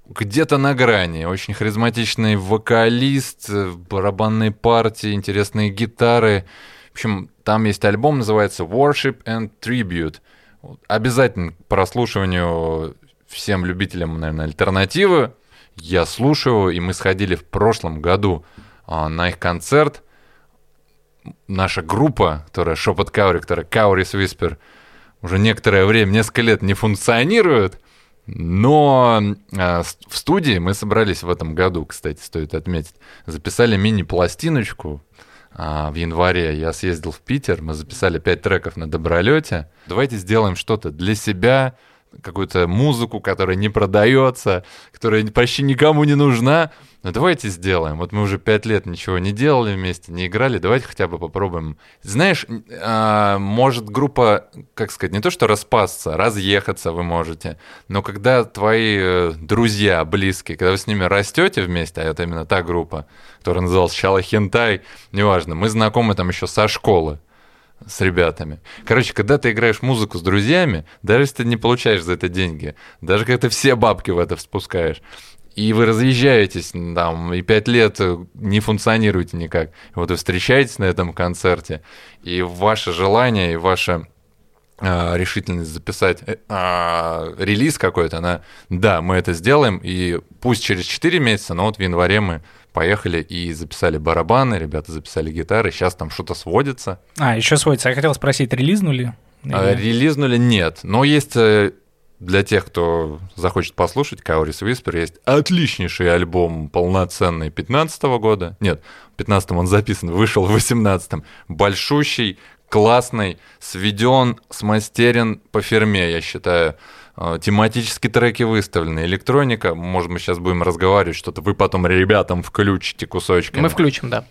где-то на грани. Очень харизматичный вокалист, барабанные партии, интересные гитары. В общем, там есть альбом, называется Worship and Tribute. Обязательно к прослушиванию всем любителям, наверное, альтернативы. Я слушаю, и мы сходили в прошлом году а, на их концерт. Наша группа, которая Шёпот Каури, которая Каурис Виспер, уже некоторое время, несколько лет не функционирует, но а, в студии мы собрались в этом году, кстати, стоит отметить. Записали мини-пластиночку а, в январе. Я съездил в Питер, мы записали пять треков на добролете. Давайте сделаем что-то для себя, какую-то музыку, которая не продается, которая почти никому не нужна. Но давайте сделаем. Вот мы уже пять лет ничего не делали вместе, не играли. Давайте хотя бы попробуем. Знаешь, может группа, как сказать, не то что распасться, разъехаться вы можете, но когда твои друзья, близкие, когда вы с ними растете вместе, а это именно та группа, которая называлась сначала Хентай, неважно, мы знакомы там еще со школы. с ребятами. Короче, когда ты играешь музыку с друзьями, даже если ты не получаешь за это деньги, даже когда ты все бабки в это спускаешь, и вы разъезжаетесь там, и пять лет не функционируете никак, вот вы встречаетесь на этом концерте, и ваше желание, и ваше... решительность записать э, э, релиз какой-то, она, да, мы это сделаем, и пусть через четыре месяца, но вот в январе мы поехали и записали барабаны, ребята записали гитары, сейчас там что-то сводится. А, еще сводится. Я хотел спросить, релизнули? Или... Релизнули нет, но есть... Для тех, кто захочет послушать, Каурис Whisper есть отличнейший альбом, полноценный, пятнадцатого года. Нет, в пятнадцатом он записан, вышел в восемнадцатом. Большущий, классный, сведен, смастерен по фирме, я считаю. Тематические треки выставлены, электроника. Может, мы сейчас будем разговаривать, что-то вы потом ребятам включите кусочки. Мы включим, да.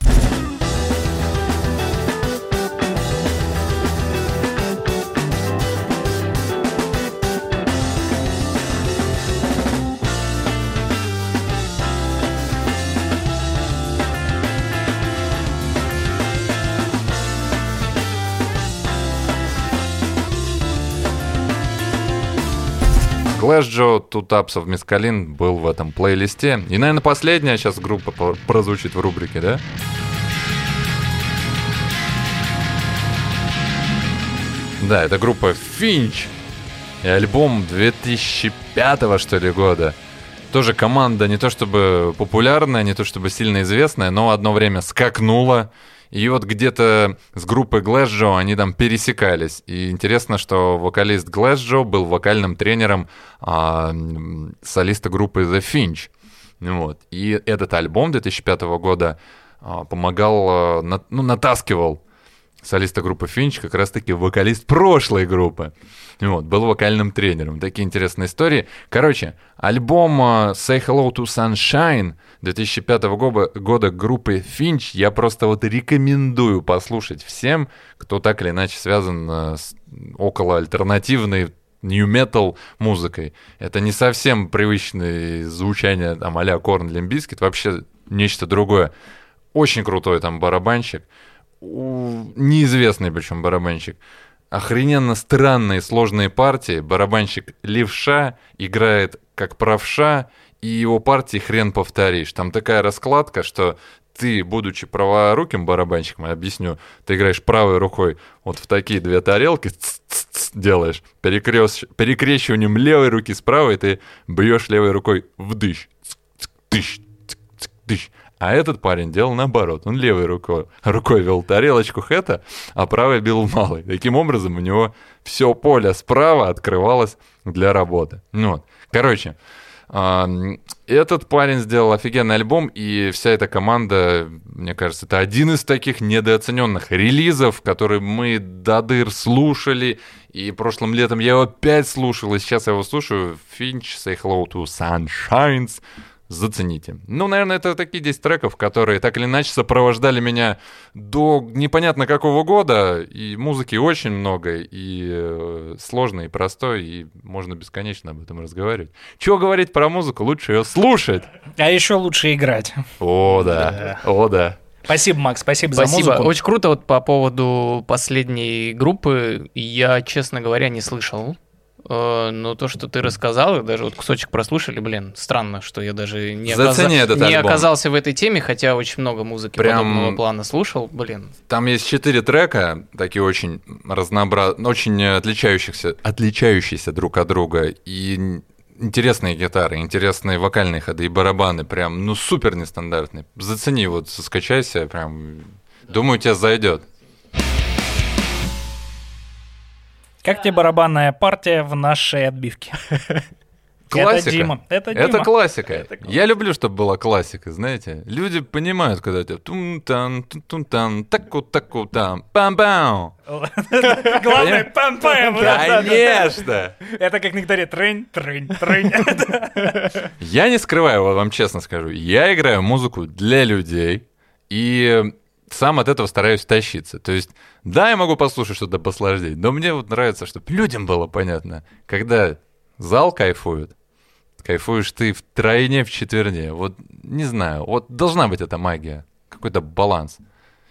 Glassjaw, Two Taps of Mescaline был в этом плейлисте. И, наверное, последняя сейчас группа прозвучит в рубрике, да? Да, это группа Finch. И альбом две тысячи пятого, что ли, года. Тоже команда не то чтобы популярная, не то чтобы сильно известная, но одно время скакнула. И вот где-то с группой Glassjaw они там пересекались. И интересно, что вокалист Glassjaw был вокальным тренером а, солиста группы The Finch. Вот. И этот альбом две тысячи пятого года а, помогал, на, ну, натаскивал солиста группы Finch, как раз-таки вокалист прошлой группы. Вот. Был вокальным тренером. Такие интересные истории. Короче, альбом Say Hello to Sunshine две тысячи пятого года группы Finch я просто вот рекомендую послушать всем, кто так или иначе связан с около альтернативной нью-метал музыкой. Это не совсем привычное звучание там, а-ля Korn, Limp Bizkit, вообще нечто другое. Очень крутой там барабанщик, неизвестный причем барабанщик. Охрененно странные сложные партии, барабанщик левша играет как правша, и его партии хрен повторишь. Там такая раскладка, что ты, будучи праворуким барабанщиком, я объясню, ты играешь правой рукой вот в такие две тарелки, ц-ц-ц, делаешь, перекрест, перекрещиванием левой руки с правой ты бьешь левой рукой в дыщ, дыщ, дыщ. А этот парень делал наоборот. Он левой рукой, рукой вел тарелочку хэта, а правой бил малый. Таким образом, у него все поле справа открывалось для работы. Ну, вот. Короче, этот парень сделал офигенный альбом, и вся эта команда, мне кажется, это один из таких недооцененных релизов, которые мы до дыр слушали, и прошлым летом я его опять слушал, и сейчас я его слушаю. Finch, Say Hello to Sunshines. Зацените. Ну, наверное, это такие десять треков, которые так или иначе сопровождали меня до непонятно какого года. И музыки очень много, и сложной, и простой, и можно бесконечно об этом разговаривать. Чего говорить про музыку? Лучше ее слушать. А еще лучше играть. О, да. да. О, да. Спасибо, Макс, спасибо, спасибо за музыку. Очень круто. Вот по поводу последней группы я, честно говоря, не слышал. Но то, что ты рассказал, и даже вот кусочек прослушали, блин, странно, что я даже не, оказа... не оказался в этой теме, хотя очень много музыки прям... подобного плана слушал, блин. Там есть четыре трека, такие очень разнообразные, очень отличающихся, отличающиеся друг от друга, и интересные гитары, интересные вокальные ходы и барабаны, прям, ну, супер нестандартные. Зацени, вот, скачайся, прям, да. Думаю, тебе зайдет. Как тебе барабанная партия в нашей отбивке? Классика. Это Дима. Это, Дима. Это, классика. Это классика. Я люблю, чтобы была классика, знаете. Люди понимают, когда у тебя тум-тан, тум-тан, таку-таку-там, пам-пам. Главное, пам-пам. Конечно. Это как на гитаре трынь, трынь, трынь. Я не скрываю, вам честно скажу. Я играю музыку для людей, и... сам от этого стараюсь тащиться. То есть, да, я могу послушать что-то посложнее, но мне вот нравится, чтобы людям было понятно, когда зал кайфует, кайфуешь ты втройне, вчетверне. Вот не знаю, вот должна быть эта магия, какой-то баланс.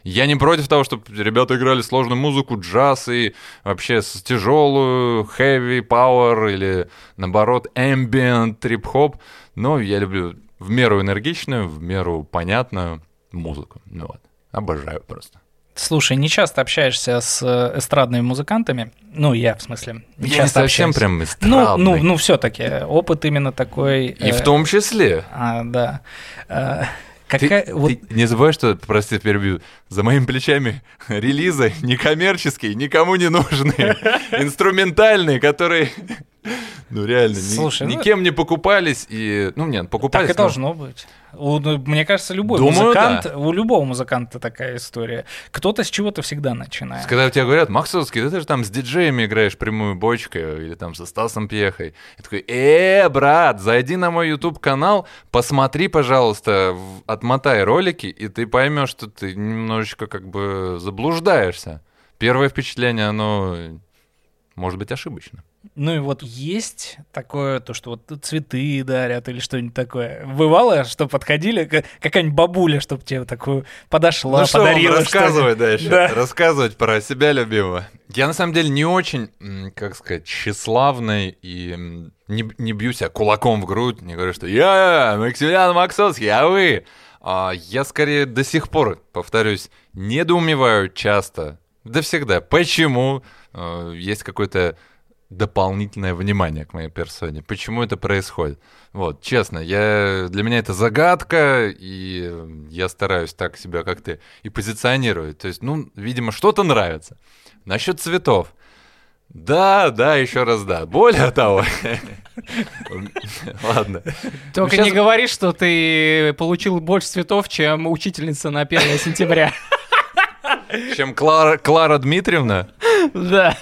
Я не против того, чтобы ребята играли сложную музыку, джаз и вообще тяжелую, heavy, power или, наоборот, ambient, трип-хоп. Но я люблю в меру энергичную, в меру понятную музыку. Ну вот, обожаю просто. Слушай, не часто общаешься с эстрадными музыкантами? Ну, я, в смысле, не я часто не совсем общаюсь. Прям эстрадный. Ну, ну, ну все-таки опыт именно такой. И э... в том числе. А, да. А... Какая... Ты, вот... ты не забывай, что, прости, перебью, за моими плечами релизы некоммерческие, никому не нужные, инструментальные, которые, ну, реально, Слушай, ни, ну... никем не покупались. И, ну, нет, покупались. Так и но... должно быть. У, мне кажется, любой Думаю, музыкант, да. у любого музыканта такая история. Кто-то с чего-то всегда начинает. Когда тебе говорят: Максоцкий, ты же там с диджеями играешь прямую бочкой или там со Стасом Пьехой. Я такой: э, брат, зайди на мой YouTube-канал, посмотри, пожалуйста, отмотай ролики, и ты поймешь, что ты немножечко как бы заблуждаешься. Первое впечатление, оно может быть ошибочно. Ну и вот есть такое, то, что вот цветы дарят или что-нибудь такое. Бывало, что подходили, какая-нибудь бабуля, чтобы тебе такую подошла, ну, подарила. Ну что вам рассказывать, да, еще? Да. Рассказывать про себя любимого. Я, на самом деле, не очень, как сказать, тщеславный и не, не бью себя кулаком в грудь, не говорю, что «Я, Максимилиан Максоцкий, а вы?» а Я, скорее, до сих пор, повторюсь, недоумеваю часто, да всегда, почему есть какой-то дополнительное внимание к моей персоне. Почему это происходит? Вот, честно, я, для меня это загадка, и я стараюсь так себя как-то и позиционировать. То есть, ну, видимо, что-то нравится. Насчет цветов. Да, да, еще раз да. Более того... Ладно. Только не говори, что ты получил больше цветов, чем учительница на первое сентября. Чем Клара Дмитриевна? Да.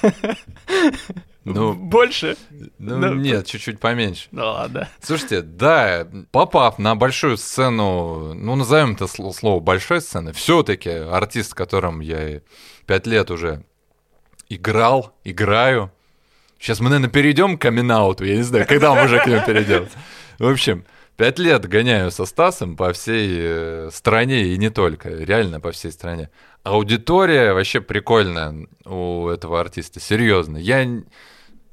Ну, больше? Ну, ну нет, по... чуть-чуть поменьше. Ну ладно. Слушайте, да, попав на большую сцену, ну назовем это слово большой сценой, все-таки артист, которым я пять лет уже играл, играю. Сейчас мы, наверное, перейдем к камин-ауту, я не знаю, когда мы уже к нему перейдем. В общем, пять лет гоняю со Стасом по всей стране и не только, реально по всей стране. Аудитория вообще прикольная у этого артиста, серьезно. Я,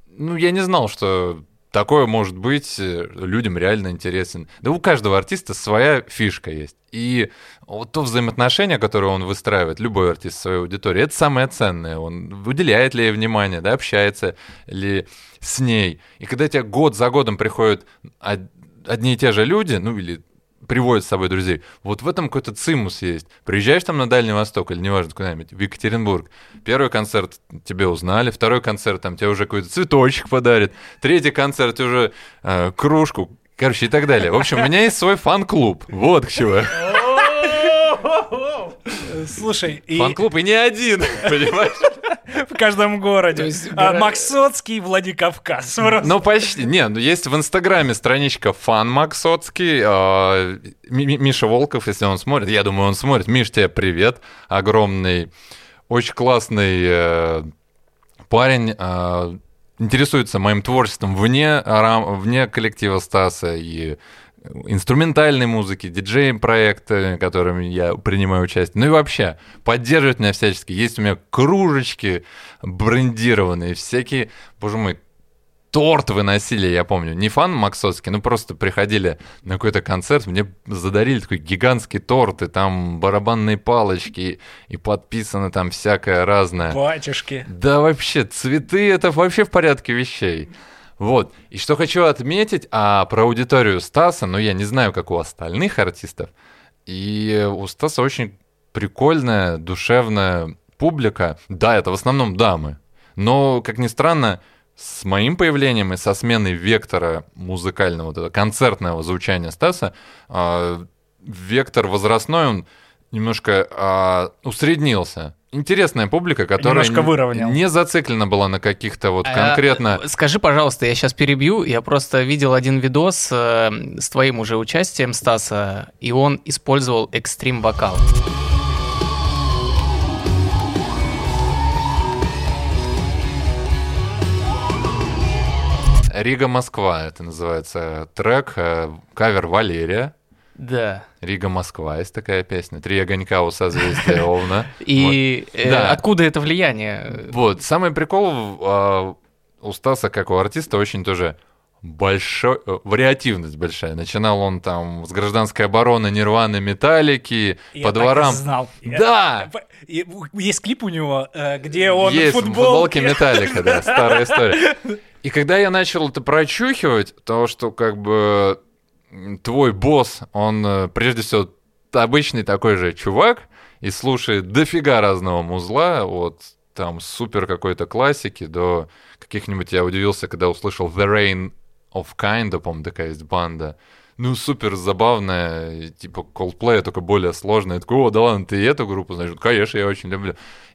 ну, я не знал, что такое может быть, людям реально интересен. Да у каждого артиста своя фишка есть. И вот то взаимоотношение, которое он выстраивает, любой артист своей аудитории, это самое ценное. Он уделяет ли ей внимание, да, общается ли с ней. И когда тебе год за годом приходят одни и те же люди, ну или... приводят с собой друзей. Вот в этом какой-то цимус есть. Приезжаешь там на Дальний Восток или неважно куда-нибудь, в Екатеринбург. Первый концерт тебе узнали, второй концерт там тебе уже какой-то цветочек подарит, третий концерт уже э, кружку, короче, и так далее. В общем, у меня есть свой фан-клуб. Вот к чему. Слушай, фан-клуб и не один, понимаешь? В каждом городе. Есть, а, Максоцкий, Владикавказ. Ну, почти. Не, ну есть в Инстаграме страничка «Фан Максоцкий». Э, Миша Волков, если он смотрит. Я думаю, он смотрит. Миш, тебе привет. Огромный, очень классный э, парень. Э, интересуется моим творчеством вне, рам, вне коллектива Стаса и инструментальной музыки, диджей-проекты, которыми я принимаю участие. Ну и вообще, поддерживают меня всячески. Есть у меня кружечки брендированные, всякие, боже мой, торт выносили, я помню. Не фан Максоцкий, ну просто приходили на какой-то концерт, мне задарили такой гигантский торт, и там барабанные палочки, и подписано там всякое разное. Батюшки. Да вообще, цветы — это вообще в порядке вещей. Вот. И что хочу отметить, а про аудиторию Стаса, ну, я не знаю, как у остальных артистов, и у Стаса очень прикольная, душевная публика. Да, это в основном дамы. Но, как ни странно, с моим появлением и со сменой вектора музыкального, вот этого концертного звучания Стаса, э, вектор возрастной, он немножко э, усреднился. Интересная публика, которая не, не зациклена была на каких-то вот конкретно... А, скажи, пожалуйста, я сейчас перебью. Я просто видел один видос э, с твоим уже участием, Стаса, и он использовал экстрим-вокал. Рига, Москва, это называется трек, э, кавер Валерия. Да. «Рига-Москва» есть такая песня. «Три огонька у созвездия Овна». И откуда это влияние? Вот, самый прикол у Стаса, как у артиста, очень тоже большой... вариативность большая. Начинал он там с «Гражданской обороны», «Нирваны», «Металлики», «По дворам». Я так и знал. Да! Есть клип у него, где он в футболке. Есть, в футболке «Металлика», да, старая история. И когда я начал это прочухивать, то, что как бы... твой босс, он прежде всего обычный такой же чувак и слушает дофига разного музла, от там супер какой-то классики до каких-нибудь... Я удивился, когда услышал The Reign of Kinda, по-моему, такая есть банда. Ну, супер забавная, типа Coldplay, только более сложная. Я такой, о, да ладно, ты эту группу знаешь? Конечно, я очень люблю.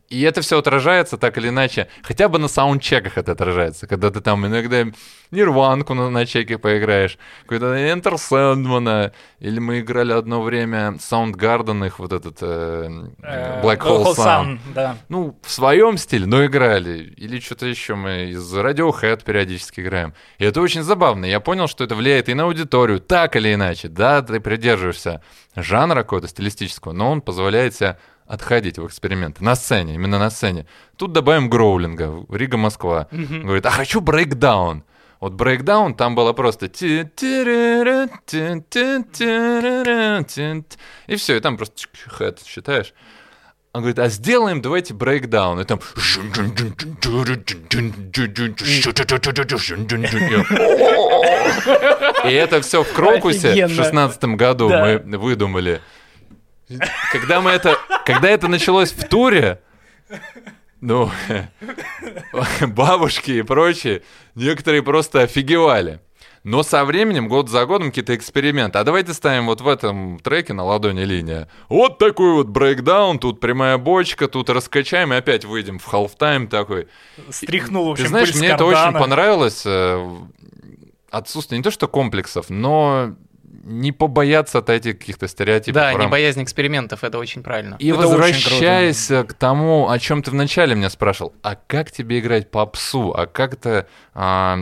И это все отражается так или иначе. Хотя бы на саундчеках это отражается. Когда ты там иногда Нирванку на, на чеке поиграешь, какой-то Enter Sandman. Или мы играли одно время Soundgarden, их вот этот э, Black Hole Sun. Sun, да. Ну, в своем стиле, но играли. Или что-то еще мы из Radiohead периодически играем. И это очень забавно. Я понял, что это влияет и на аудиторию, так или иначе. Да, ты придерживаешься жанра какого-то стилистического, но он позволяет себе отходить в эксперименты. На сцене, именно на сцене. Тут добавим гроулинга. «Рига-Москва». Mm-hmm. Говорит, а хочу брейкдаун. Вот брейкдаун там было просто... И все, и там просто... Хэт, считаешь? Он говорит, а сделаем, давайте, брейкдаун. И там... И это все в Крокусе в шестнадцатом году мы выдумали. Когда мы это, когда это началось в туре, ну, бабушки и прочие, некоторые просто офигевали. Но со временем, год за годом, какие-то эксперименты. А давайте ставим вот в этом треке «На ладони линия». Вот такой вот брейкдаун, тут прямая бочка, тут раскачаем и опять выйдем в халфтайм такой. Стряхнул, в общем, ты знаешь, мне это очень понравилось. Отсутствие не то что комплексов, но... не побояться отойти от каких-то стереотипов. Да, не боязнь экспериментов, это очень правильно. И это возвращаясь к тому, о чем ты вначале меня спрашивал, а как тебе играть попсу, а как это а,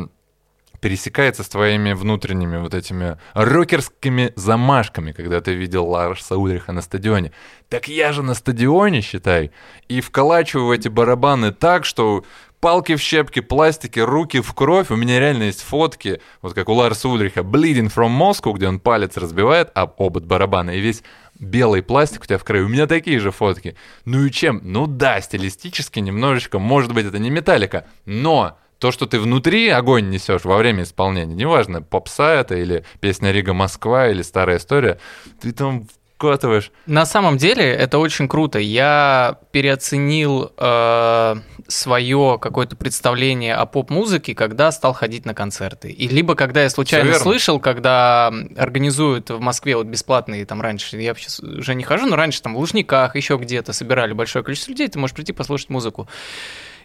пересекается с твоими внутренними вот этими рокерскими замашками, когда ты видел Ларса Ульриха на стадионе. Так я же на стадионе, считай, и вколачиваю эти барабаны так, что... палки в щепки, пластики, руки в кровь. У меня реально есть фотки, вот как у Ларса Ульриха, Bleeding from Moscow, где он палец разбивает об обод барабана, и весь белый пластик у тебя в краю. У меня такие же фотки. Ну и чем? Ну да, стилистически немножечко, может быть, это не Metallica, но то, что ты внутри огонь несешь во время исполнения, неважно, попса это или песня «Рига-Москва», или «Старая история», ты там... Катываешь. На самом деле это очень круто. Я переоценил э, свое какое-то представление о поп-музыке, когда стал ходить на концерты. И либо когда я случайно слышал, когда организуют в Москве вот бесплатные, там раньше, я сейчас уже не хожу, но раньше там в Лужниках, еще где-то собирали большое количество людей, ты можешь прийти послушать музыку.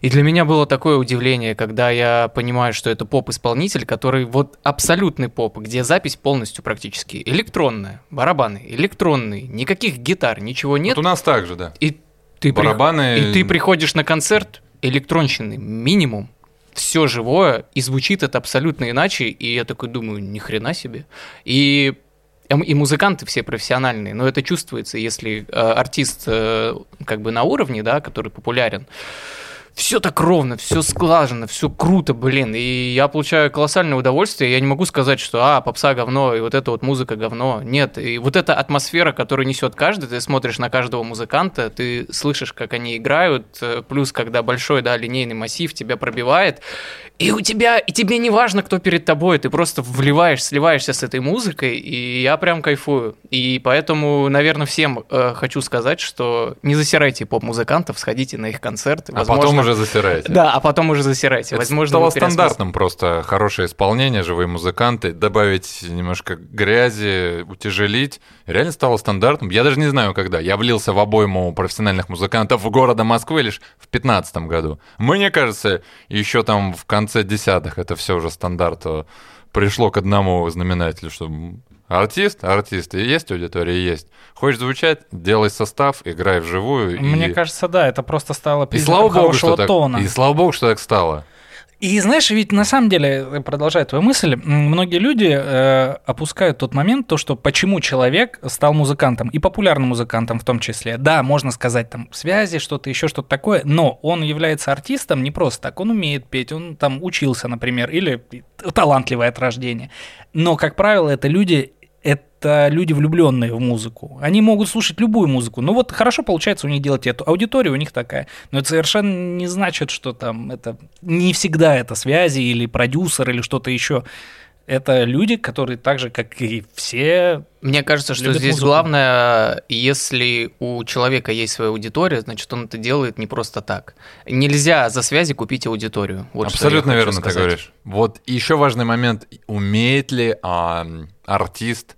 И для меня было такое удивление, когда я понимаю, что это поп-исполнитель, который вот абсолютный поп, где запись полностью практически электронная, барабаны электронные, никаких гитар, ничего нет. Вот у нас так же, да. И ты, барабаны... при... и ты приходишь на концерт электронщины минимум, все живое, и звучит это абсолютно иначе, и я такой думаю, ни хрена себе. И... И музыканты все профессиональные, но это чувствуется, если э, артист э, как бы на уровне, да, который популярен. Все так ровно, все сглажено, все круто, блин. И я получаю колоссальное удовольствие. Я не могу сказать, что а, попса говно, и вот эта вот музыка говно. Нет, и вот эта атмосфера, которую несет каждый, ты смотришь на каждого музыканта, ты слышишь, как они играют, плюс, когда большой, да, линейный массив тебя пробивает, и у тебя, и тебе не важно, кто перед тобой, ты просто вливаешь, сливаешься с этой музыкой, и я прям кайфую. И поэтому, наверное, всем э, хочу сказать, что не засирайте поп-музыкантов, сходите на их концерт. Возможно, а потом уже засираете. Да, а потом уже засираете. Это возможно, стало стандартным просто хорошее исполнение, живые музыканты, добавить немножко грязи, утяжелить. Реально стало стандартным. Я даже не знаю, когда. Я влился в обойму профессиональных музыкантов города Москвы лишь в пятнадцатом году. Мне кажется, еще там в конце десятых это все уже стандарт пришло к одному знаменателю, что артист, артист, и есть аудитория, и есть. Хочешь звучать, делай состав, играй вживую. Мне и... кажется, да, это просто стало признаком хорошего богу, тона. Так, и слава богу, что так стало. И знаешь, ведь на самом деле, продолжая твою мысль, многие люди э, опускают тот момент, то, что почему человек стал музыкантом, и популярным музыкантом в том числе. Да, можно сказать, там, связи, что-то еще, что-то такое, но он является артистом не просто так, он умеет петь, он там учился, например, или талантливый от рождения. Но, как правило, это люди... Это люди, влюбленные в музыку. Они могут слушать любую музыку. Ну вот хорошо получается у них делать эту. Аудитория у них такая. Но это совершенно не значит, что там это... Не всегда это связи или продюсер или что-то еще. Это люди, которые так же, как и все... Мне кажется, что здесь музыку. Главное, если у человека есть своя аудитория, значит, он это делает не просто так. Нельзя за связи купить аудиторию. Вот абсолютно верно сказать. Ты говоришь. Вот еще важный момент. Умеет ли а, артист...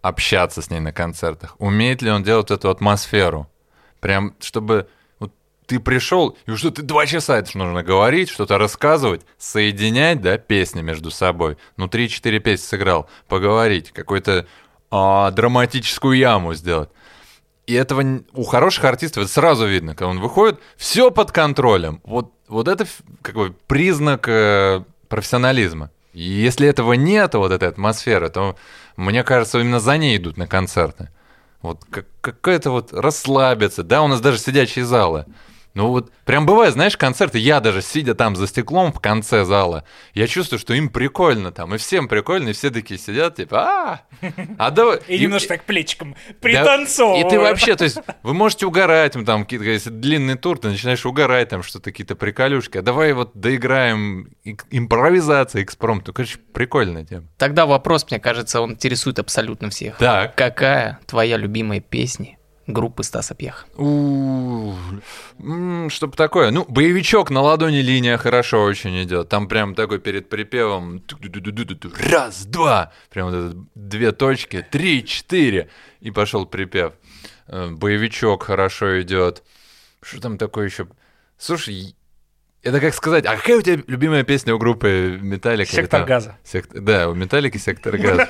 общаться с ней на концертах, умеет ли он делать эту атмосферу, прям, чтобы вот, ты пришел, и что ты два часа, это же нужно говорить, что-то рассказывать, соединять, да, песни между собой, ну, три-четыре песни сыграл, поговорить, какую-то а, драматическую яму сделать. И этого у хороших артистов это сразу видно, когда он выходит, все под контролем. Вот, вот это как бы признак э, профессионализма. И если этого нет, вот этой атмосферы, то, мне кажется, именно за ней идут на концерты. Вот как, какое-то вот расслабиться, да, у нас даже сидячие залы. Ну вот прям бывает, знаешь, концерты, я даже сидя там за стеклом в конце зала, я чувствую, что им прикольно там, и всем прикольно, и все такие сидят, типа, а-а-а. И немножко так плечиком пританцовывают. И ты вообще, то есть вы можете угорать, там, если длинный тур, ты начинаешь угорать, там, что-то какие-то приколюшки, а давай вот доиграем импровизация, экспромт, короче, прикольная тема. Тогда вопрос, мне кажется, он интересует абсолютно всех. Так. Какая твоя любимая песня группы Стаса Пьеха? Что-то такое. Ну, боевичок на ладони линия хорошо очень идет. Там прям такой перед припевом раз, два, прям вот это, две точки, три, четыре, и пошел припев. Боевичок хорошо идет. Что там такое еще? Слушай, это как сказать, а какая у тебя любимая песня у группы Metallica? Сектор газа. Сектор... Да, у Metallica сектор газа.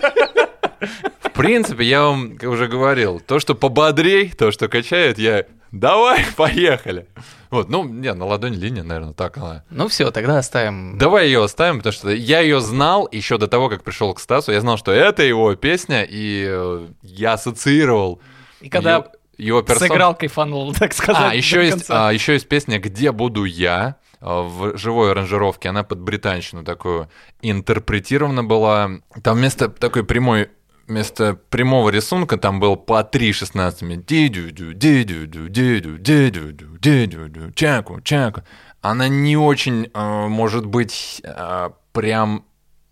В принципе, я вам уже говорил, то, что пободрей, то, что качает, я... Давай, поехали! Вот, ну, не, на ладони линия, наверное, так она. Ну все, тогда оставим. Давай ее оставим, потому что я ее знал еще до того, как пришел к Стасу. Я знал, что это его песня, и я ассоциировал и когда её, его персон... Сыграл, кайфанул, так сказать. А, еще есть, а, еще есть песня «Где буду я» в живой аранжировке. Она под британщину такую интерпретирована была. Там вместо такой прямой... Вместо прямого рисунка там был по три шестнадцатыми. Дидю-дю, дидю-дю, дидю, дидю-дю, дидю-дю, чаку, чаку. Она не очень, может быть, прям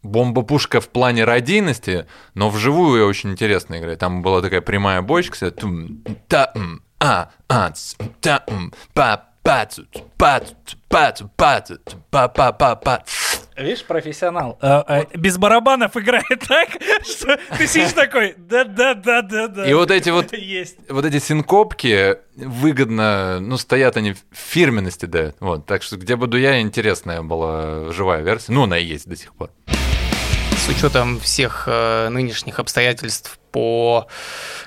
бомба-пушка в плане радийности, но вживую ее очень интересно играть. Там была такая прямая бочка. Та-м, а, а, та-м, па Пацут, пацут, пацут, пацут, па-па-па-па. Видишь, профессионал. Без барабанов играет так, что ты сидишь такой, да-да-да-да-да. И вот эти вот, вот эти синкопки выгодно, ну, стоят они в фирменности, да. Вот, так что «Где буду я» интересная была живая версия. Ну, она и есть до сих пор. С учетом всех э, нынешних обстоятельств по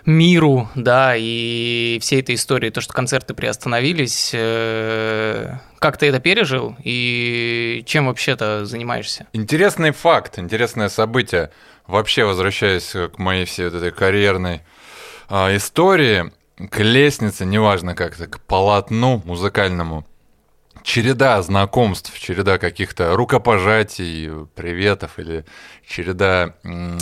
миру, да, и всей этой истории, то, что концерты приостановились, э, как ты это пережил и чем вообще-то занимаешься? Интересный факт, интересное событие. Вообще, возвращаясь к моей всей вот этой карьерной э, истории, к лестнице, неважно как-то, к полотну музыкальному. Череда знакомств, череда каких-то рукопожатий, приветов или череда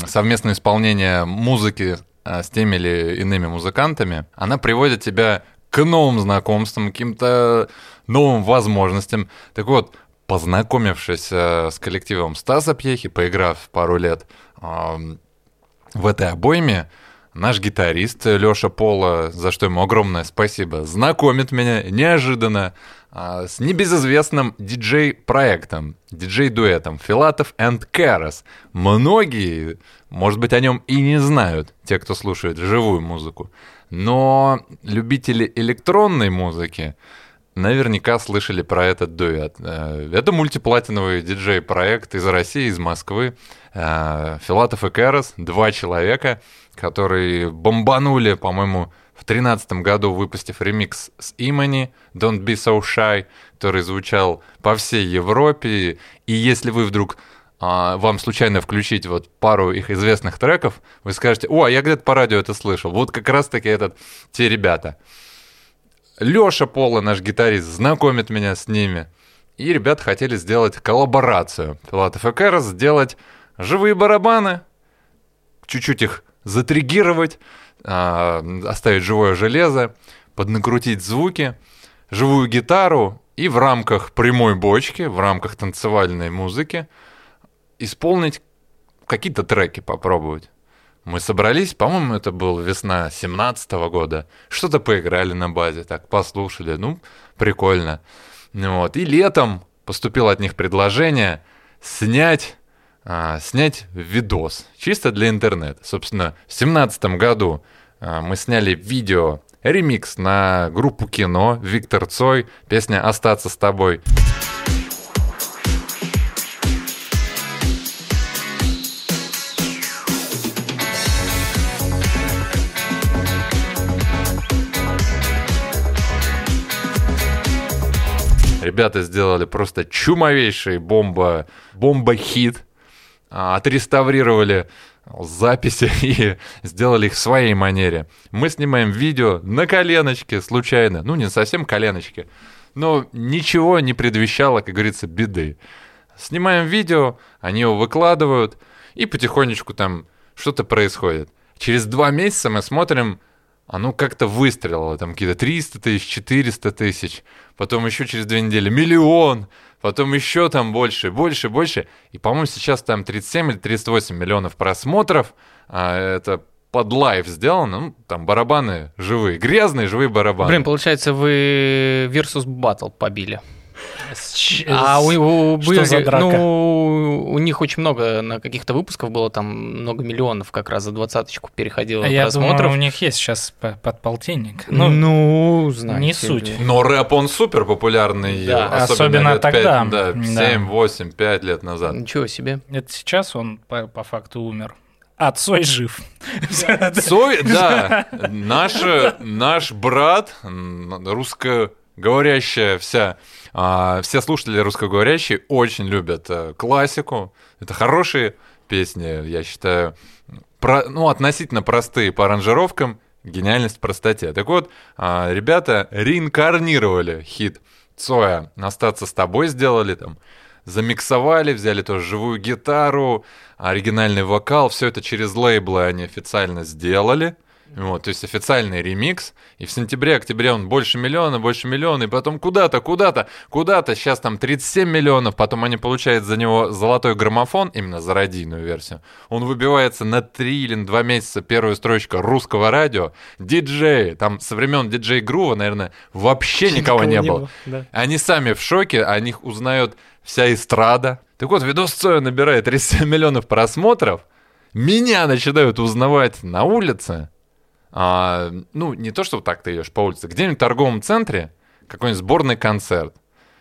совместного исполнения музыки с теми или иными музыкантами, она приводит тебя к новым знакомствам, к каким-то новым возможностям. Так вот, познакомившись с коллективом Стаса Пьехи, поиграв пару лет в этой обойме, наш гитарист Лёша Пола, за что ему огромное спасибо, знакомит меня неожиданно с небезызвестным диджей-проектом, диджей-дуэтом Филатов энд Кэрос. Многие, может быть, о нем и не знают, те, кто слушает живую музыку, но любители электронной музыки наверняка слышали про этот дуэт. Это мультиплатиновый диджей-проект из России, из Москвы. Филатов и Кэрос, два человека, которые бомбанули, по-моему, В тринадцатом году, выпустив ремикс с Imani «Don't be so shy», который звучал по всей Европе. И если вы вдруг а, вам случайно включить вот пару их известных треков, вы скажете: «О, а я где-то по радио это слышал». Вот как раз-таки этот, те ребята. Лёша Пола, наш гитарист, знакомит меня с ними. И ребята хотели сделать коллаборацию. Филатов и Кэрос сделать живые барабаны, чуть-чуть их затригировать, оставить живое железо, поднакрутить звуки, живую гитару и в рамках прямой бочки, в рамках танцевальной музыки исполнить какие-то треки, попробовать. Мы собрались, по-моему, это была весна семнадцатого года, что-то поиграли на базе, так послушали, ну, прикольно. Вот. И летом поступило от них предложение снять... снять видос, чисто для интернета. Собственно, в семнадцатом году мы сняли видео, ремикс на группу «Кино», Виктор Цой, песня «Остаться с тобой». Ребята сделали просто чумовейший бомба, бомба-хит, отреставрировали записи и сделали их в своей манере. Мы снимаем видео на коленочке случайно, ну не совсем коленочке, но ничего не предвещало, как говорится, беды. Снимаем видео, они его выкладывают, и потихонечку там что-то происходит. Через два месяца мы смотрим, оно как-то выстрелило, там какие-то триста тысяч, четыреста тысяч, потом еще через две недели миллион, потом еще там больше, больше, больше. И, по-моему, сейчас там тридцать семь или тридцать восемь миллионов просмотров. Это под лайв сделано, ну, там барабаны живые, грязные живые барабаны. Блин, получается, вы Versus Battle побили. А у, у, что были, за драка? Ну, у них очень много на каких-то выпусков было, там много миллионов как раз за двадцаточку переходило. А я думаю, у них есть сейчас под полтинник. Ну, ну знаете, не суть. Но рэп, он супер популярный, да. особенно, особенно лет тогда. пять, да, семь, восемь, пять лет назад. Ничего себе. Это сейчас он по, по факту умер. А Цой жив. Цой, да. Наш, наш брат, русско... Говорящая вся, а, все слушатели русскоговорящие очень любят а, классику. Это хорошие песни, я считаю, про, ну, относительно простые по аранжировкам, гениальность в простоте. Так вот, а, ребята реинкарнировали хит Цоя «Остаться с тобой», сделали там, замиксовали, взяли тоже живую гитару, оригинальный вокал, все это через лейблы они официально сделали. Вот, то есть официальный ремикс, и в сентябре-октябре он больше миллиона, больше миллиона, и потом куда-то, куда-то, куда-то, сейчас там тридцать семь миллионов, потом они получают за него золотой граммофон, именно за радийную версию, он выбивается на три или два месяца, первая строчка русского радио, диджеи, там со времен диджей Грува, наверное, вообще никого, никого не было, было да. Они сами в шоке, о них узнает вся эстрада. Так вот, видос Цоя набирает тридцать семь миллионов просмотров, меня начинают узнавать на улице. А, ну, не то, что так ты идешь по улице, где-нибудь в торговом центре какой-нибудь сборный концерт,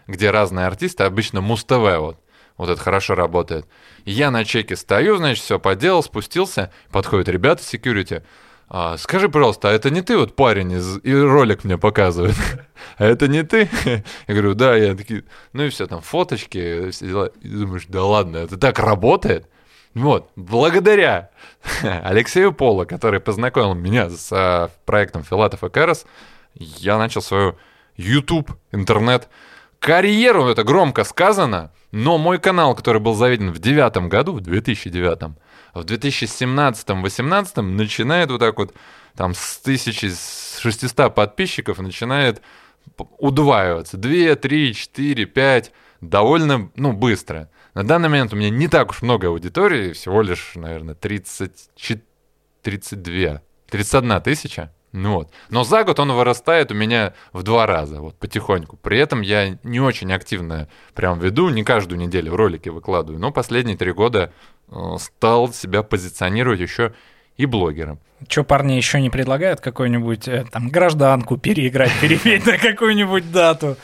где разные артисты, обычно Муз-ТВ, вот, вот это хорошо работает. Я на чеке стою, значит, все поделал, спустился, подходят ребята секьюрити. А, скажи, пожалуйста, а это не ты вот парень из... и ролик мне показывает? А это не ты? Я говорю, да, я такие, ну и все, там фоточки, все дела. И думаешь, да ладно, это так работает? Вот, благодаря Алексею Полу, который познакомил меня с а, проектом «Филатов и Кэрос», я начал свою YouTube, интернет-карьеру, это громко сказано, но мой канал, который был заведен в девятом году, в две тысячи девятом, в две тысячи семнадцатом-восемнадцатом начинает вот так вот, там, с тысячи шестисот подписчиков начинает удваиваться, два, три, четыре, пять, довольно, ну, быстро. На данный момент у меня не так уж много аудитории, всего лишь, наверное, тридцать, тридцать два, тридцать одна тысяча. Ну вот. Но за год он вырастает у меня в два раза, вот потихоньку. При этом я не очень активно прям веду, не каждую неделю ролики выкладываю, но последние три года стал себя позиционировать еще и блогером. Че, парни еще не предлагают какую-нибудь э, там гражданку переиграть, перепеть на какую-нибудь дату?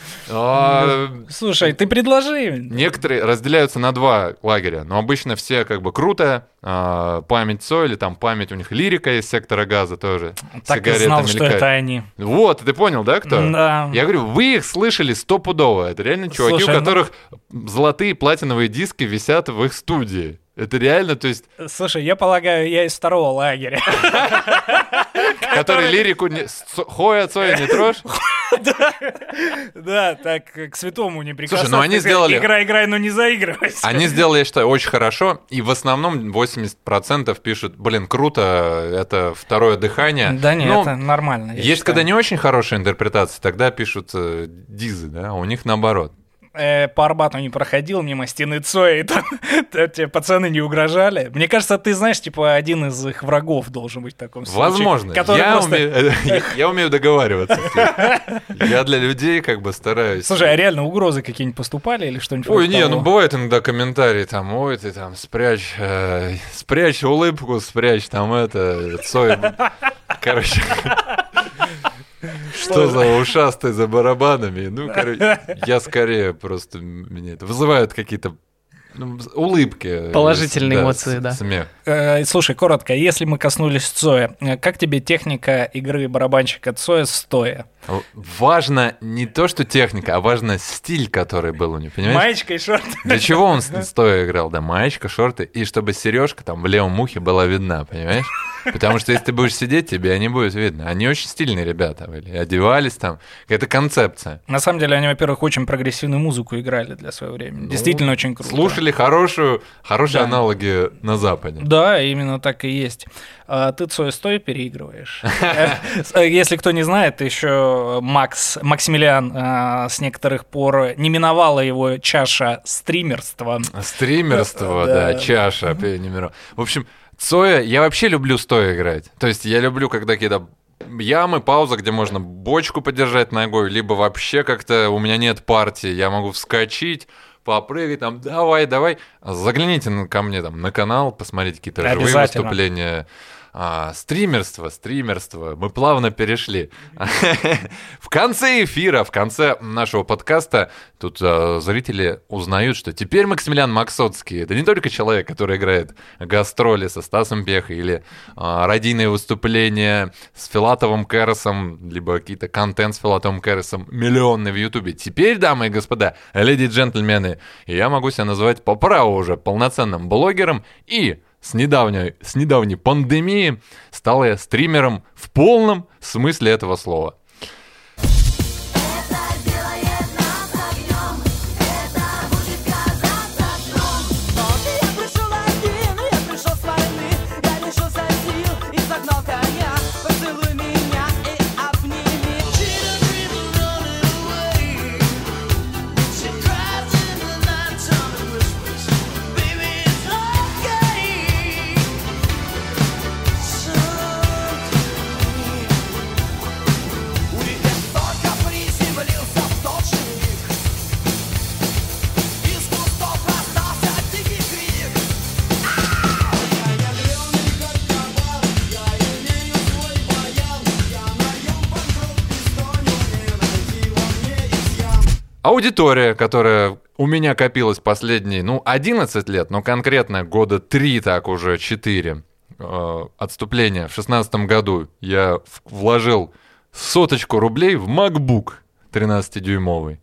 Слушай, ты предложи. Некоторые разделяются на два лагеря, но обычно все как бы круто, память Цой, там память у них лирика из сектора газа тоже. Так и знал, что это они. Вот, ты понял, да, кто? Да. Я говорю, вы их слышали стопудово. Это реально чуваки, у которых золотые платиновые диски висят в их студии. Это реально, то есть... Слушай, я полагаю, я из второго лагеря. Который лирику... Хоя, Цоя не трожь? Да, так к святому не прикасаться. Слушай, ну они сделали... Играй, играй, но не заигрывайся. Они сделали, я считаю, очень хорошо. И в основном восемьдесят процентов пишут, блин, круто, это второе дыхание. Да нет, это нормально. Есть, когда не очень хорошая интерпретация, тогда пишут дизы, да, у них наоборот. По Арбату не проходил мимо стены Цоя, и там тебе пацаны не угрожали. Мне кажется, ты знаешь, типа, один из их врагов должен быть в таком случае. Возможно. Я, просто... уме... я, я умею договариваться. Я для людей как бы стараюсь. Слушай, а реально угрозы какие-нибудь поступали или что-нибудь? Ой, не, ну бывает иногда комментарии, там, ой, ты там спрячь, э, спрячь улыбку, спрячь там это, Цоя. Короче... Что за ушастый за барабанами? Ну, короче, я скорее просто... Меня это вызывают какие-то ну, улыбки. Положительные да, эмоции, с, да. Смех. Э, слушай, коротко, если мы коснулись Цоя, как тебе техника игры барабанщика Цоя стоя? Важно не то, что техника, а важно стиль, который был у него, понимаешь? Маечка и шорты. Для чего он стоя играл? Да, маечка, шорты, и чтобы сережка там в левом ухе была видна, понимаешь? Потому что если ты будешь сидеть, тебе не будет видно. Они очень стильные ребята были, одевались там. Это концепция. На самом деле они, во-первых, очень прогрессивную музыку играли для своего времени. Ну, действительно очень круто. Слушали хорошую, хорошие да. аналоги на Западе. Да, именно так и есть. А ты Цоя стоя переигрываешь. Если кто не знает, ты еще Макс, Максимилиан с некоторых пор не миновала его чаша стримерства. Стримерство, да, чаша. В общем... Цоя, я вообще люблю стоя играть. То есть я люблю, когда какие-то ямы, пауза, где можно бочку подержать ногой, либо вообще как-то у меня нет партии, я могу вскочить, попрыгать, там, давай, давай. Загляните ко мне там на канал, посмотрите какие-то живые выступления. А, стримерство, стримерство, мы плавно перешли. В конце эфира, в конце нашего подкаста тут а, зрители узнают, что теперь Максимилиан Максоцкий — это не только человек, который играет гастроли со Стасом Пьехой или а, радийные выступления с Филатовым Кэросом, либо какие-то контент с Филатовым Кэросом, миллионный в Ютубе. Теперь, дамы и господа, леди и джентльмены, я могу себя называть по праву уже полноценным блогером и... С недавней, с недавней пандемии стал я стримером в полном смысле этого слова. Аудитория, которая у меня копилась последние, ну, одиннадцать лет, но конкретно года три, так уже четыре э, отступления. В шестнадцатом году я вложил соточку рублей в MacBook тринадцатидюймовый.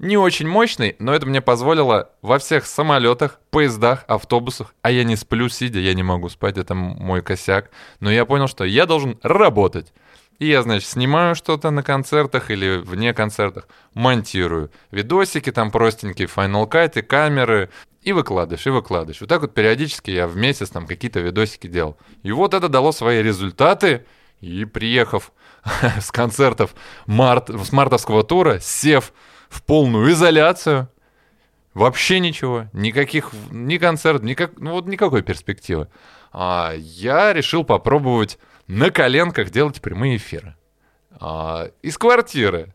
Не очень мощный, но это мне позволило во всех самолетах, поездах, автобусах, а я не сплю сидя, я не могу спать, это мой косяк, но я понял, что я должен работать. И я, значит, снимаю что-то на концертах или вне концертах, монтирую видосики там простенькие, Final Cut, камеры, и выкладываешь, и выкладываешь. Вот так вот периодически я в месяц там какие-то видосики делал. И вот это дало свои результаты, и приехав с концертов март, с мартовского тура, сев в полную изоляцию, вообще ничего, никаких, ни концерт, никак, ну вот никакой перспективы, а я решил попробовать... На коленках делать прямые эфиры. А, из квартиры.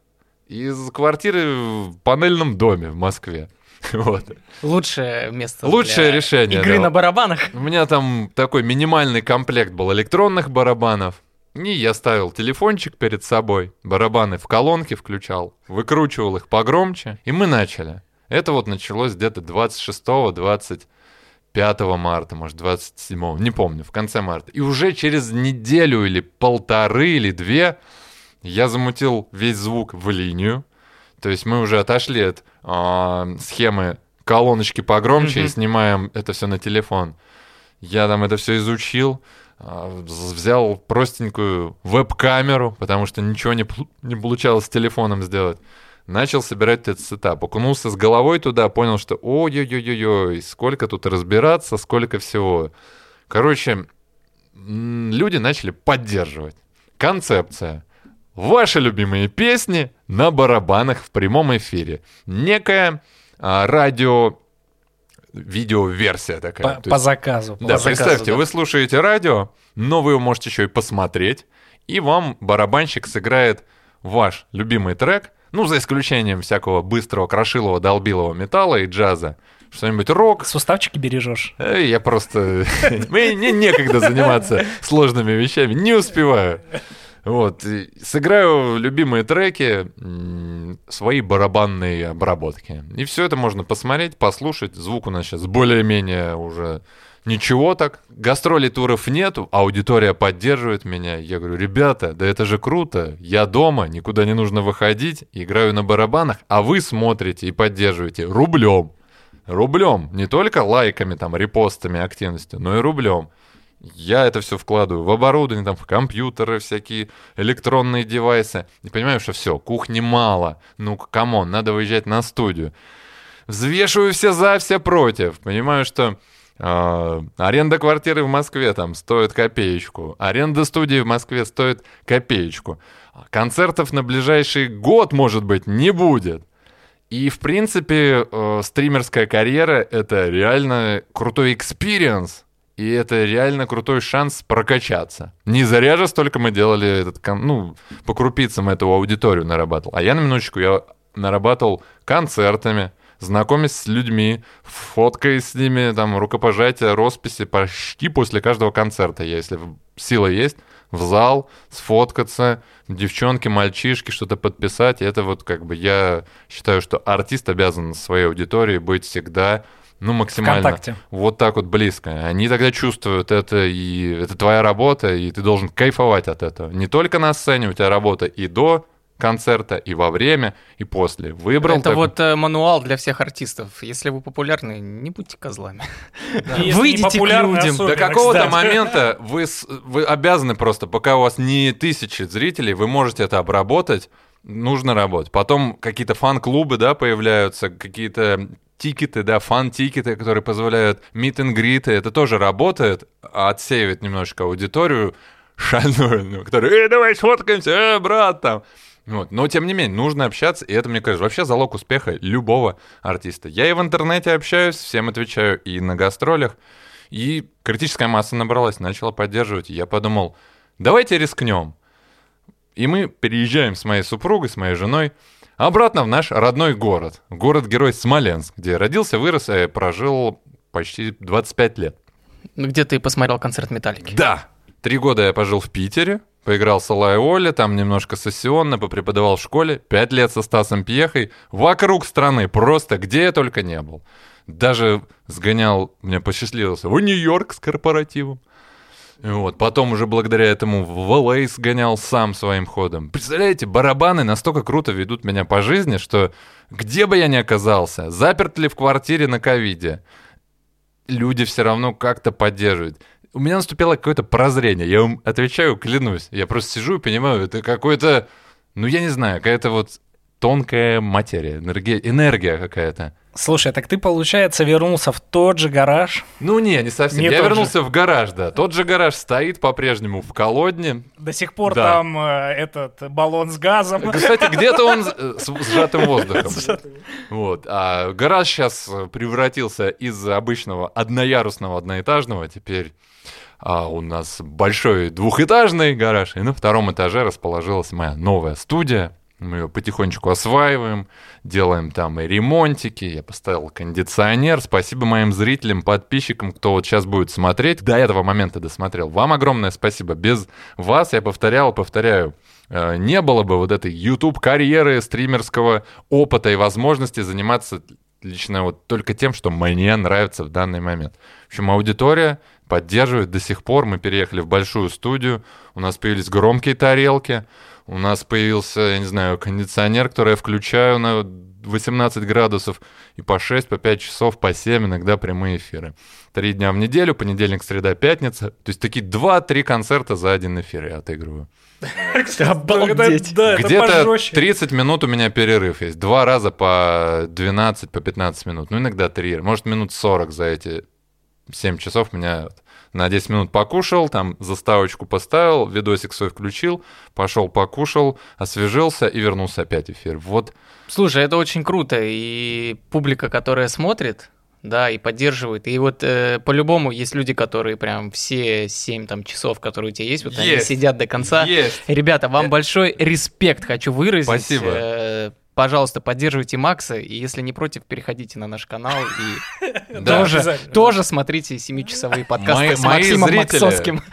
Из квартиры в панельном доме в Москве. Вот. Лучшее место. Лучшее решение. Игры да. на барабанах. У меня там такой минимальный комплект был электронных барабанов. И я ставил телефончик перед собой, барабаны в колонке включал, выкручивал их погромче, и мы начали. Это вот началось где-то двадцать шестого, двадцать пятого марта, может, двадцать седьмого, не помню, в конце марта. И уже через неделю или полторы, или две я замутил весь звук в линию. То есть мы уже отошли от э, схемы колоночки погромче mm-hmm. и снимаем это все на телефон. Я там это все изучил, э, взял простенькую веб-камеру, потому что ничего не, не получалось с телефоном сделать. Начал собирать этот сетап, окунулся с головой туда, понял, что ой-ой-ой-ой, сколько тут разбираться, сколько всего. Короче, люди начали поддерживать. Концепция. Ваши любимые песни на барабанах в прямом эфире. Некая а, радио... видео-версия такая. По, по есть... заказу. Да, по представьте, заказу, да. Вы слушаете радио, но вы его можете еще и посмотреть, и вам барабанщик сыграет ваш любимый трек, ну, за исключением всякого быстрого, крошилого, долбилого металла и джаза. Что-нибудь рок. Суставчики бережешь. Я просто... Мне некогда заниматься сложными вещами, не успеваю. Вот, и сыграю любимые треки, свои барабанные обработки. И все это можно посмотреть, послушать. Звук у нас сейчас более-менее уже ничего так. Гастролей, туров нету, аудитория поддерживает меня. Я говорю, ребята, да это же круто. Я дома, никуда не нужно выходить, играю на барабанах, а вы смотрите и поддерживаете рублем. Рублем, не только лайками, там, репостами, активностью, но и рублем. Я это все вкладываю в оборудование, там, в компьютеры, всякие электронные девайсы. И понимаю, что все, кухни мало. Ну, камон, надо выезжать на студию. Взвешиваю все за, все против. Понимаю, что э, аренда квартиры в Москве там стоит копеечку. Аренда студии в Москве стоит копеечку. Концертов на ближайший год, может быть, не будет. И, в принципе, э, стримерская карьера — это реально крутой экспириенс. И это реально крутой шанс прокачаться. Не заря же столько мы делали, этот, ну, по крупицам эту аудиторию нарабатывал. А я, на минуточку, я нарабатывал концертами, знакомясь с людьми, фоткаясь с ними, там, рукопожатия, росписи. Почти после каждого концерта я, если сила есть, в зал сфоткаться, девчонки, мальчишки, что-то подписать. И это вот как бы я считаю, что артист обязан своей аудитории быть всегда... Ну, максимально. Вконтакте. Вот так вот близко. Они тогда чувствуют это, и это твоя работа, и ты должен кайфовать от этого. Не только на сцене у тебя работа и до концерта, и во время, и после. Выбрал. Это так... вот э, мануал для всех артистов. Если вы популярны, не будьте козлами. Выйдите к людям. До какого-то момента вы обязаны просто, пока у вас не тысячи зрителей, вы можете это обработать, нужно работать. Потом какие-то фан-клубы, да, появляются, какие-то... Тикеты, да, фан-тикеты, которые позволяют мит-н-гриты, это тоже работает, отсеивает немножечко аудиторию шальную, которая, эй, давай сфоткаемся, э, брат, там. Вот. Но, тем не менее, нужно общаться, и это, мне кажется, вообще залог успеха любого артиста. Я и в интернете общаюсь, всем отвечаю, и на гастролях, и критическая масса набралась, начала поддерживать, и я подумал, давайте рискнем. И мы переезжаем с моей супругой, с моей женой, обратно в наш родной город, город-герой Смоленск, где я родился, вырос и прожил почти двадцать пять лет. Где ты посмотрел концерт «Металлики». Да, три года я пожил в Питере, поиграл с Alai Oli, там немножко сессионно, попреподавал в школе, пять лет со Стасом Пьехой, вокруг страны, просто где я только не был. Даже сгонял, мне посчастливилось, в Нью-Йорк с корпоративом. Вот. Потом уже благодаря этому в Эл Эй сгонял сам своим ходом. Представляете, барабаны настолько круто ведут меня по жизни, что где бы я ни оказался, заперт ли в квартире на ковиде, люди все равно как-то поддерживают. У меня наступило какое-то прозрение, я вам отвечаю, клянусь. Я просто сижу и понимаю, это какое-то, ну я не знаю, какая-то вот тонкая материя, энергия, энергия какая-то. Слушай, так ты, получается, вернулся в тот же гараж? Ну, не, не совсем. Не я вернулся же. в гараж, да. Тот же гараж стоит по-прежнему в колодне. До сих пор да. там э, этот баллон с газом. Кстати, где-то он с сжатым воздухом. Вот. А гараж сейчас превратился из обычного одноярусного, одноэтажного. Теперь а, у нас большой двухэтажный гараж. И на втором этаже расположилась моя новая студия. Мы ее потихонечку осваиваем, делаем там и ремонтики. Я поставил кондиционер. Спасибо моим зрителям, подписчикам, кто вот сейчас будет смотреть. До этого момента досмотрел. Вам огромное спасибо. Без вас, я повторял, повторяю, не было бы вот этой YouTube-карьеры, стримерского опыта и возможности заниматься лично вот только тем, что мне нравится в данный момент. В общем, аудитория поддерживает до сих пор. Мы переехали в большую студию, у нас появились громкие тарелки, у нас появился, я не знаю, кондиционер, который я включаю на восемнадцать градусов, и по шесть, по пять часов, по семь иногда прямые эфиры. Три дня в неделю, понедельник, среда, пятница. То есть такие два-три концерта за один эфир я отыгрываю. Обалдеть. Где-то тридцать минут у меня перерыв есть. Два раза по двенадцать, по пятнадцать минут. Ну, иногда три. Может, минут сорок за эти семь часов меня... На десять минут покушал, там заставочку поставил, видосик свой включил, пошел покушал, освежился и вернулся опять в эфир. Вот. Слушай, это очень круто. И публика, которая смотрит, да, и поддерживает. И вот э, по-любому есть люди, которые прям все семь там, часов, которые у тебя есть, вот есть. Они сидят до конца. Есть. Ребята, вам большой респект хочу выразить. Спасибо. Э, Пожалуйста, поддерживайте Макса, и если не против, переходите на наш канал и тоже смотрите семичасовые подкасты с Максимом Максоцким.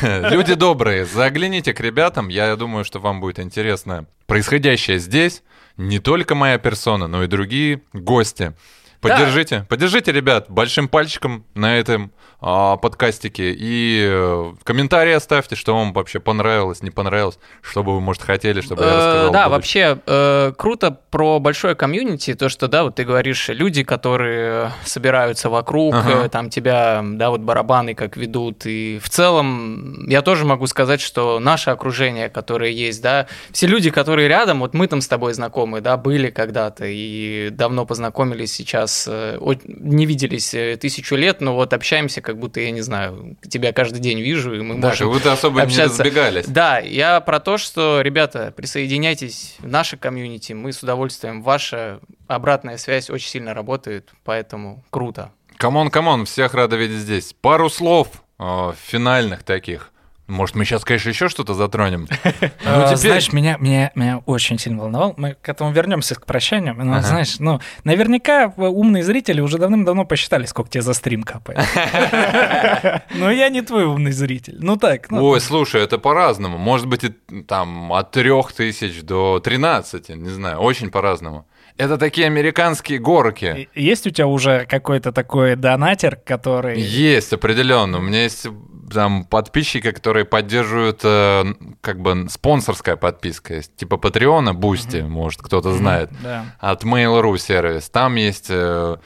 Люди добрые, загляните к ребятам, я думаю, что вам будет интересно происходящее здесь, не только моя персона, но и другие гости. Поддержите, да. Поддержите, ребят, большим пальчиком на этом э, подкастике. И э, комментарии оставьте, что вам вообще понравилось, не понравилось, что бы вы, может, хотели, чтобы я рассказал. Да, вообще э, круто про большое комьюнити, то, что, да, вот ты говоришь, люди, которые собираются вокруг, ага. э, там тебя, да, вот барабаны как ведут. И в целом я тоже могу сказать, что наше окружение, которое есть, да, все люди, которые рядом, вот мы там с тобой знакомы, да, были когда-то и давно познакомились сейчас. Не виделись тысячу лет, но вот общаемся, как будто, я не знаю, тебя каждый день вижу, и мы да, можем общаться. Да, как будто особо общаться. Не разбегались. Да, я про то, что, ребята, присоединяйтесь в наше комьюнити, мы с удовольствием. Ваша обратная связь очень сильно работает, поэтому круто. Камон, камон, всех рады видеть здесь. Пару слов э, финальных таких. Может, мы сейчас, конечно, еще что-то затронем. Знаешь, меня очень сильно волновал. Мы к этому вернемся, к прощанию. Но, знаешь, ну, наверняка умные зрители уже давным-давно посчитали, сколько тебе за стрим капает. Но я не твой умный зритель. Ну так. Ой, слушай, это по-разному. Может быть, там от трех тысяч до тринадцати, не знаю, очень по-разному. Это такие американские горки. Есть у тебя уже какой-то такой донатер, который... Есть, определенно. У меня есть там подписчики, которые поддерживают э, как бы спонсорская подписка. Есть типа Патреона, Бусти, mm-hmm. может, кто-то знает. Mm-hmm, да. От Mail.ru сервис. Там есть э,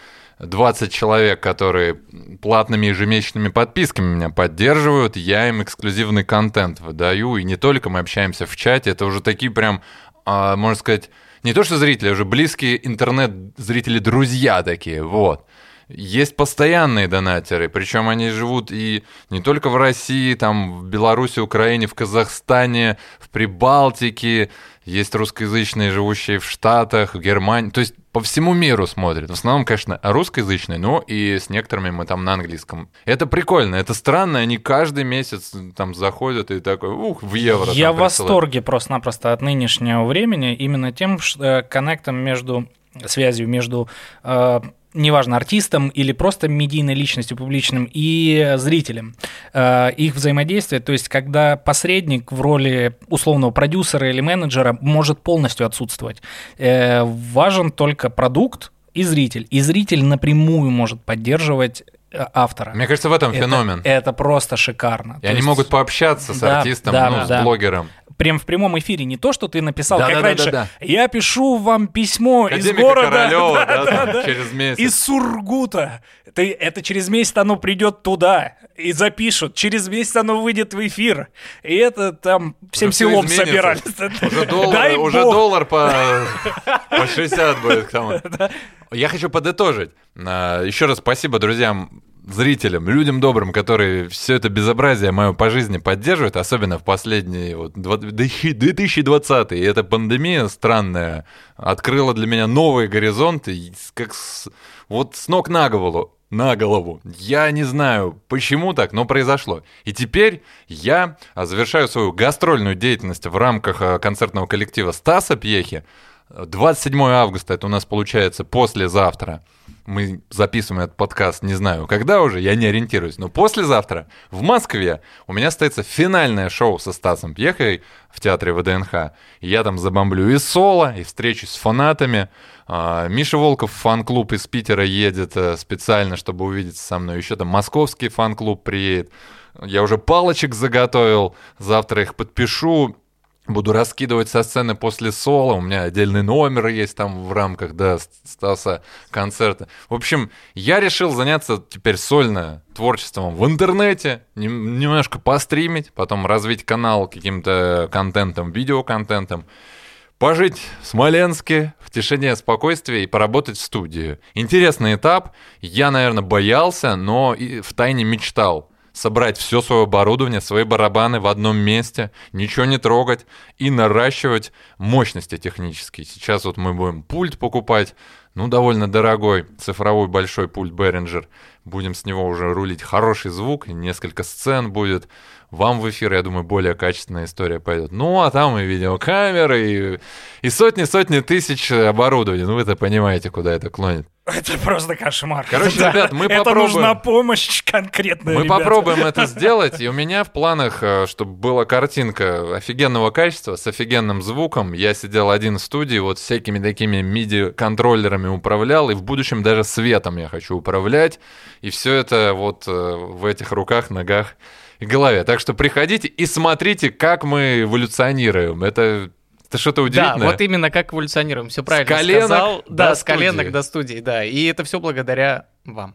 двадцать человек, которые платными ежемесячными подписками меня поддерживают. Я им эксклюзивный контент выдаю. И не только, мы общаемся в чате. Это уже такие прям, э, можно сказать... Не то что зрители, а уже близкие интернет-зрители-друзья такие, вот. Есть постоянные донатеры, причем они живут и не только в России, там, в Беларуси, Украине, в Казахстане, в Прибалтике. Есть русскоязычные, живущие в Штатах, в Германии. То есть по всему миру смотрят. В основном, конечно, русскоязычные, но и с некоторыми мы там на английском. Это прикольно, это странно. Они каждый месяц там заходят и такой, ух, в евро. Я в восторге просто-напросто от нынешнего времени именно тем коннектом между, связью между... Э, неважно, артистом или просто медийной личностью публичным и зрителем. Их взаимодействие, то есть когда посредник в роли условного продюсера или менеджера может полностью отсутствовать. Важен только продукт и зритель. И зритель напрямую может поддерживать автора. Мне кажется, в этом это, феномен. Это просто шикарно. И то они есть... могут пообщаться с да, артистом, да, ну, да, с да. блогером. Прям в прямом эфире. Не то, что ты написал, да, как да, раньше. Да, да, да. Я пишу вам письмо Академика из города. Королёва, да, да, да, через месяц. Из Сургута. Ты, это через месяц оно придет туда и запишут. Через месяц оно выйдет в эфир. И это там всем уже селом собирались. Уже доллар, уже доллар по, по шестьдесят будет к тому. Да. Я хочу подытожить. Еще раз спасибо друзьям, зрителям, людям добрым, которые все это безобразие мое по жизни поддерживают, особенно в последние вот, две тысячи двадцатый. И эта пандемия странная открыла для меня новые горизонты, как с, вот с ног на голову. на голову. Я не знаю, почему так, но произошло. И теперь я завершаю свою гастрольную деятельность в рамках концертного коллектива Стаса Пьехи. двадцать седьмого августа, это у нас получается послезавтра. Мы записываем этот подкаст, не знаю, когда уже, я не ориентируюсь. Но послезавтра в Москве у меня состоится финальное шоу со Стасом Пьехой в театре ВДНХ. Я там забомблю и соло, и встречусь с фанатами. Миша Волков в фан-клуб из Питера едет специально, чтобы увидеться со мной. Еще там московский фан-клуб приедет. Я уже палочек заготовил, завтра их подпишу. Буду раскидывать со сцены после соло, у меня отдельный номер есть там в рамках, да, Стаса концерта. В общем, я решил заняться теперь сольно творчеством в интернете, немножко постримить, потом развить канал каким-то контентом, видеоконтентом, пожить в Смоленске в тишине, спокойствии и поработать в студии. Интересный этап, я, наверное, боялся, но и втайне мечтал. Собрать все свое оборудование, свои барабаны в одном месте, ничего не трогать и наращивать мощности технические. Сейчас вот мы будем пульт покупать, ну, довольно дорогой, цифровой большой пульт Behringer. Будем с него уже рулить хороший звук, несколько сцен будет. Вам в эфир, я думаю, более качественная история пойдет. Ну, а там и видеокамеры, и сотни-сотни тысяч оборудований. Ну, вы-то понимаете, куда это клонит. Это просто кошмар. Короче, да. Ребят, мы это попробуем... Это нужна помощь конкретная, Мы ребят. попробуем это сделать, и у меня в планах, чтобы была картинка офигенного качества, с офигенным звуком. Я сидел один в студии, вот всякими такими миди-контроллерами управлял, и в будущем даже светом я хочу управлять. И все это вот в этих руках, ногах и голове. Так что приходите и смотрите, как мы эволюционируем. Это... Это что-то удивительное. Да, вот именно как эволюционируем. Все правильно сказал. Да, с коленок до студии, да. И это все благодаря вам.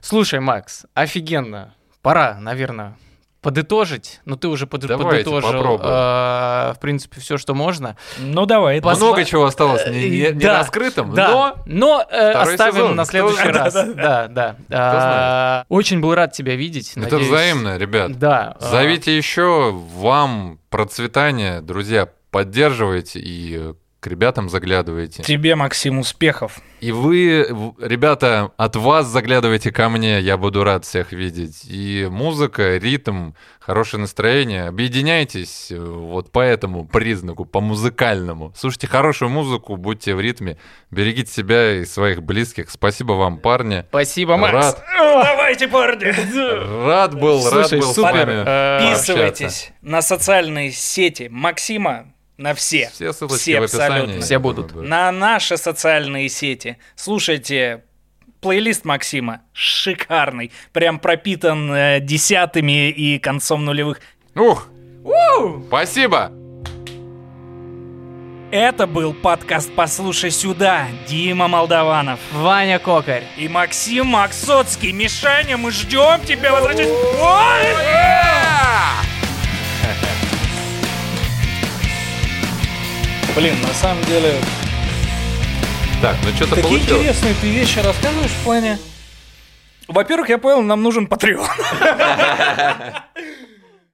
Слушай, Макс, офигенно. Пора, наверное, подытожить. Ну, ты уже под... давайте, подытожил, э, в принципе, все, что можно. Ну, давай. Посла... Много чего осталось не, не, не да, раскрытым, да. но, но э, оставим сезон. на следующий Кто... раз. Да, да. да. Очень был рад тебя видеть. Это надеюсь... взаимно, ребят. Да. Зовите еще. Вам процветание, друзья. Поддерживаете и к ребятам заглядываете. Тебе, Максим, успехов. И вы, ребята, от вас заглядываете ко мне, я буду рад всех видеть. И музыка, ритм, хорошее настроение. Объединяйтесь вот по этому признаку, по музыкальному. Слушайте хорошую музыку, будьте в ритме, берегите себя и своих близких. Спасибо вам, парни. Спасибо, Макс. Рад... Давайте, парни. Рад был, Слушай, рад был супер. с вами Подписывайтесь общаться. на социальные сети Максима. На все. Все ссылочки все в описании. Абсолютно. Все будут. На наши социальные сети. Слушайте, плейлист Максима шикарный. Прям пропитан э, десятыми и концом нулевых. Ух! У-у-у! Спасибо! Это был подкаст «Послушай сюда». Дима Молдаванов. Ваня Кокарь. И Максим Максоцкий. Мишаня, мы ждем тебя. Возвращайся. Блин, на самом деле... Так, ну что-то Такие получилось. интересные ты вещи рассказываешь в плане... Во-первых, я понял, нам нужен Patreon.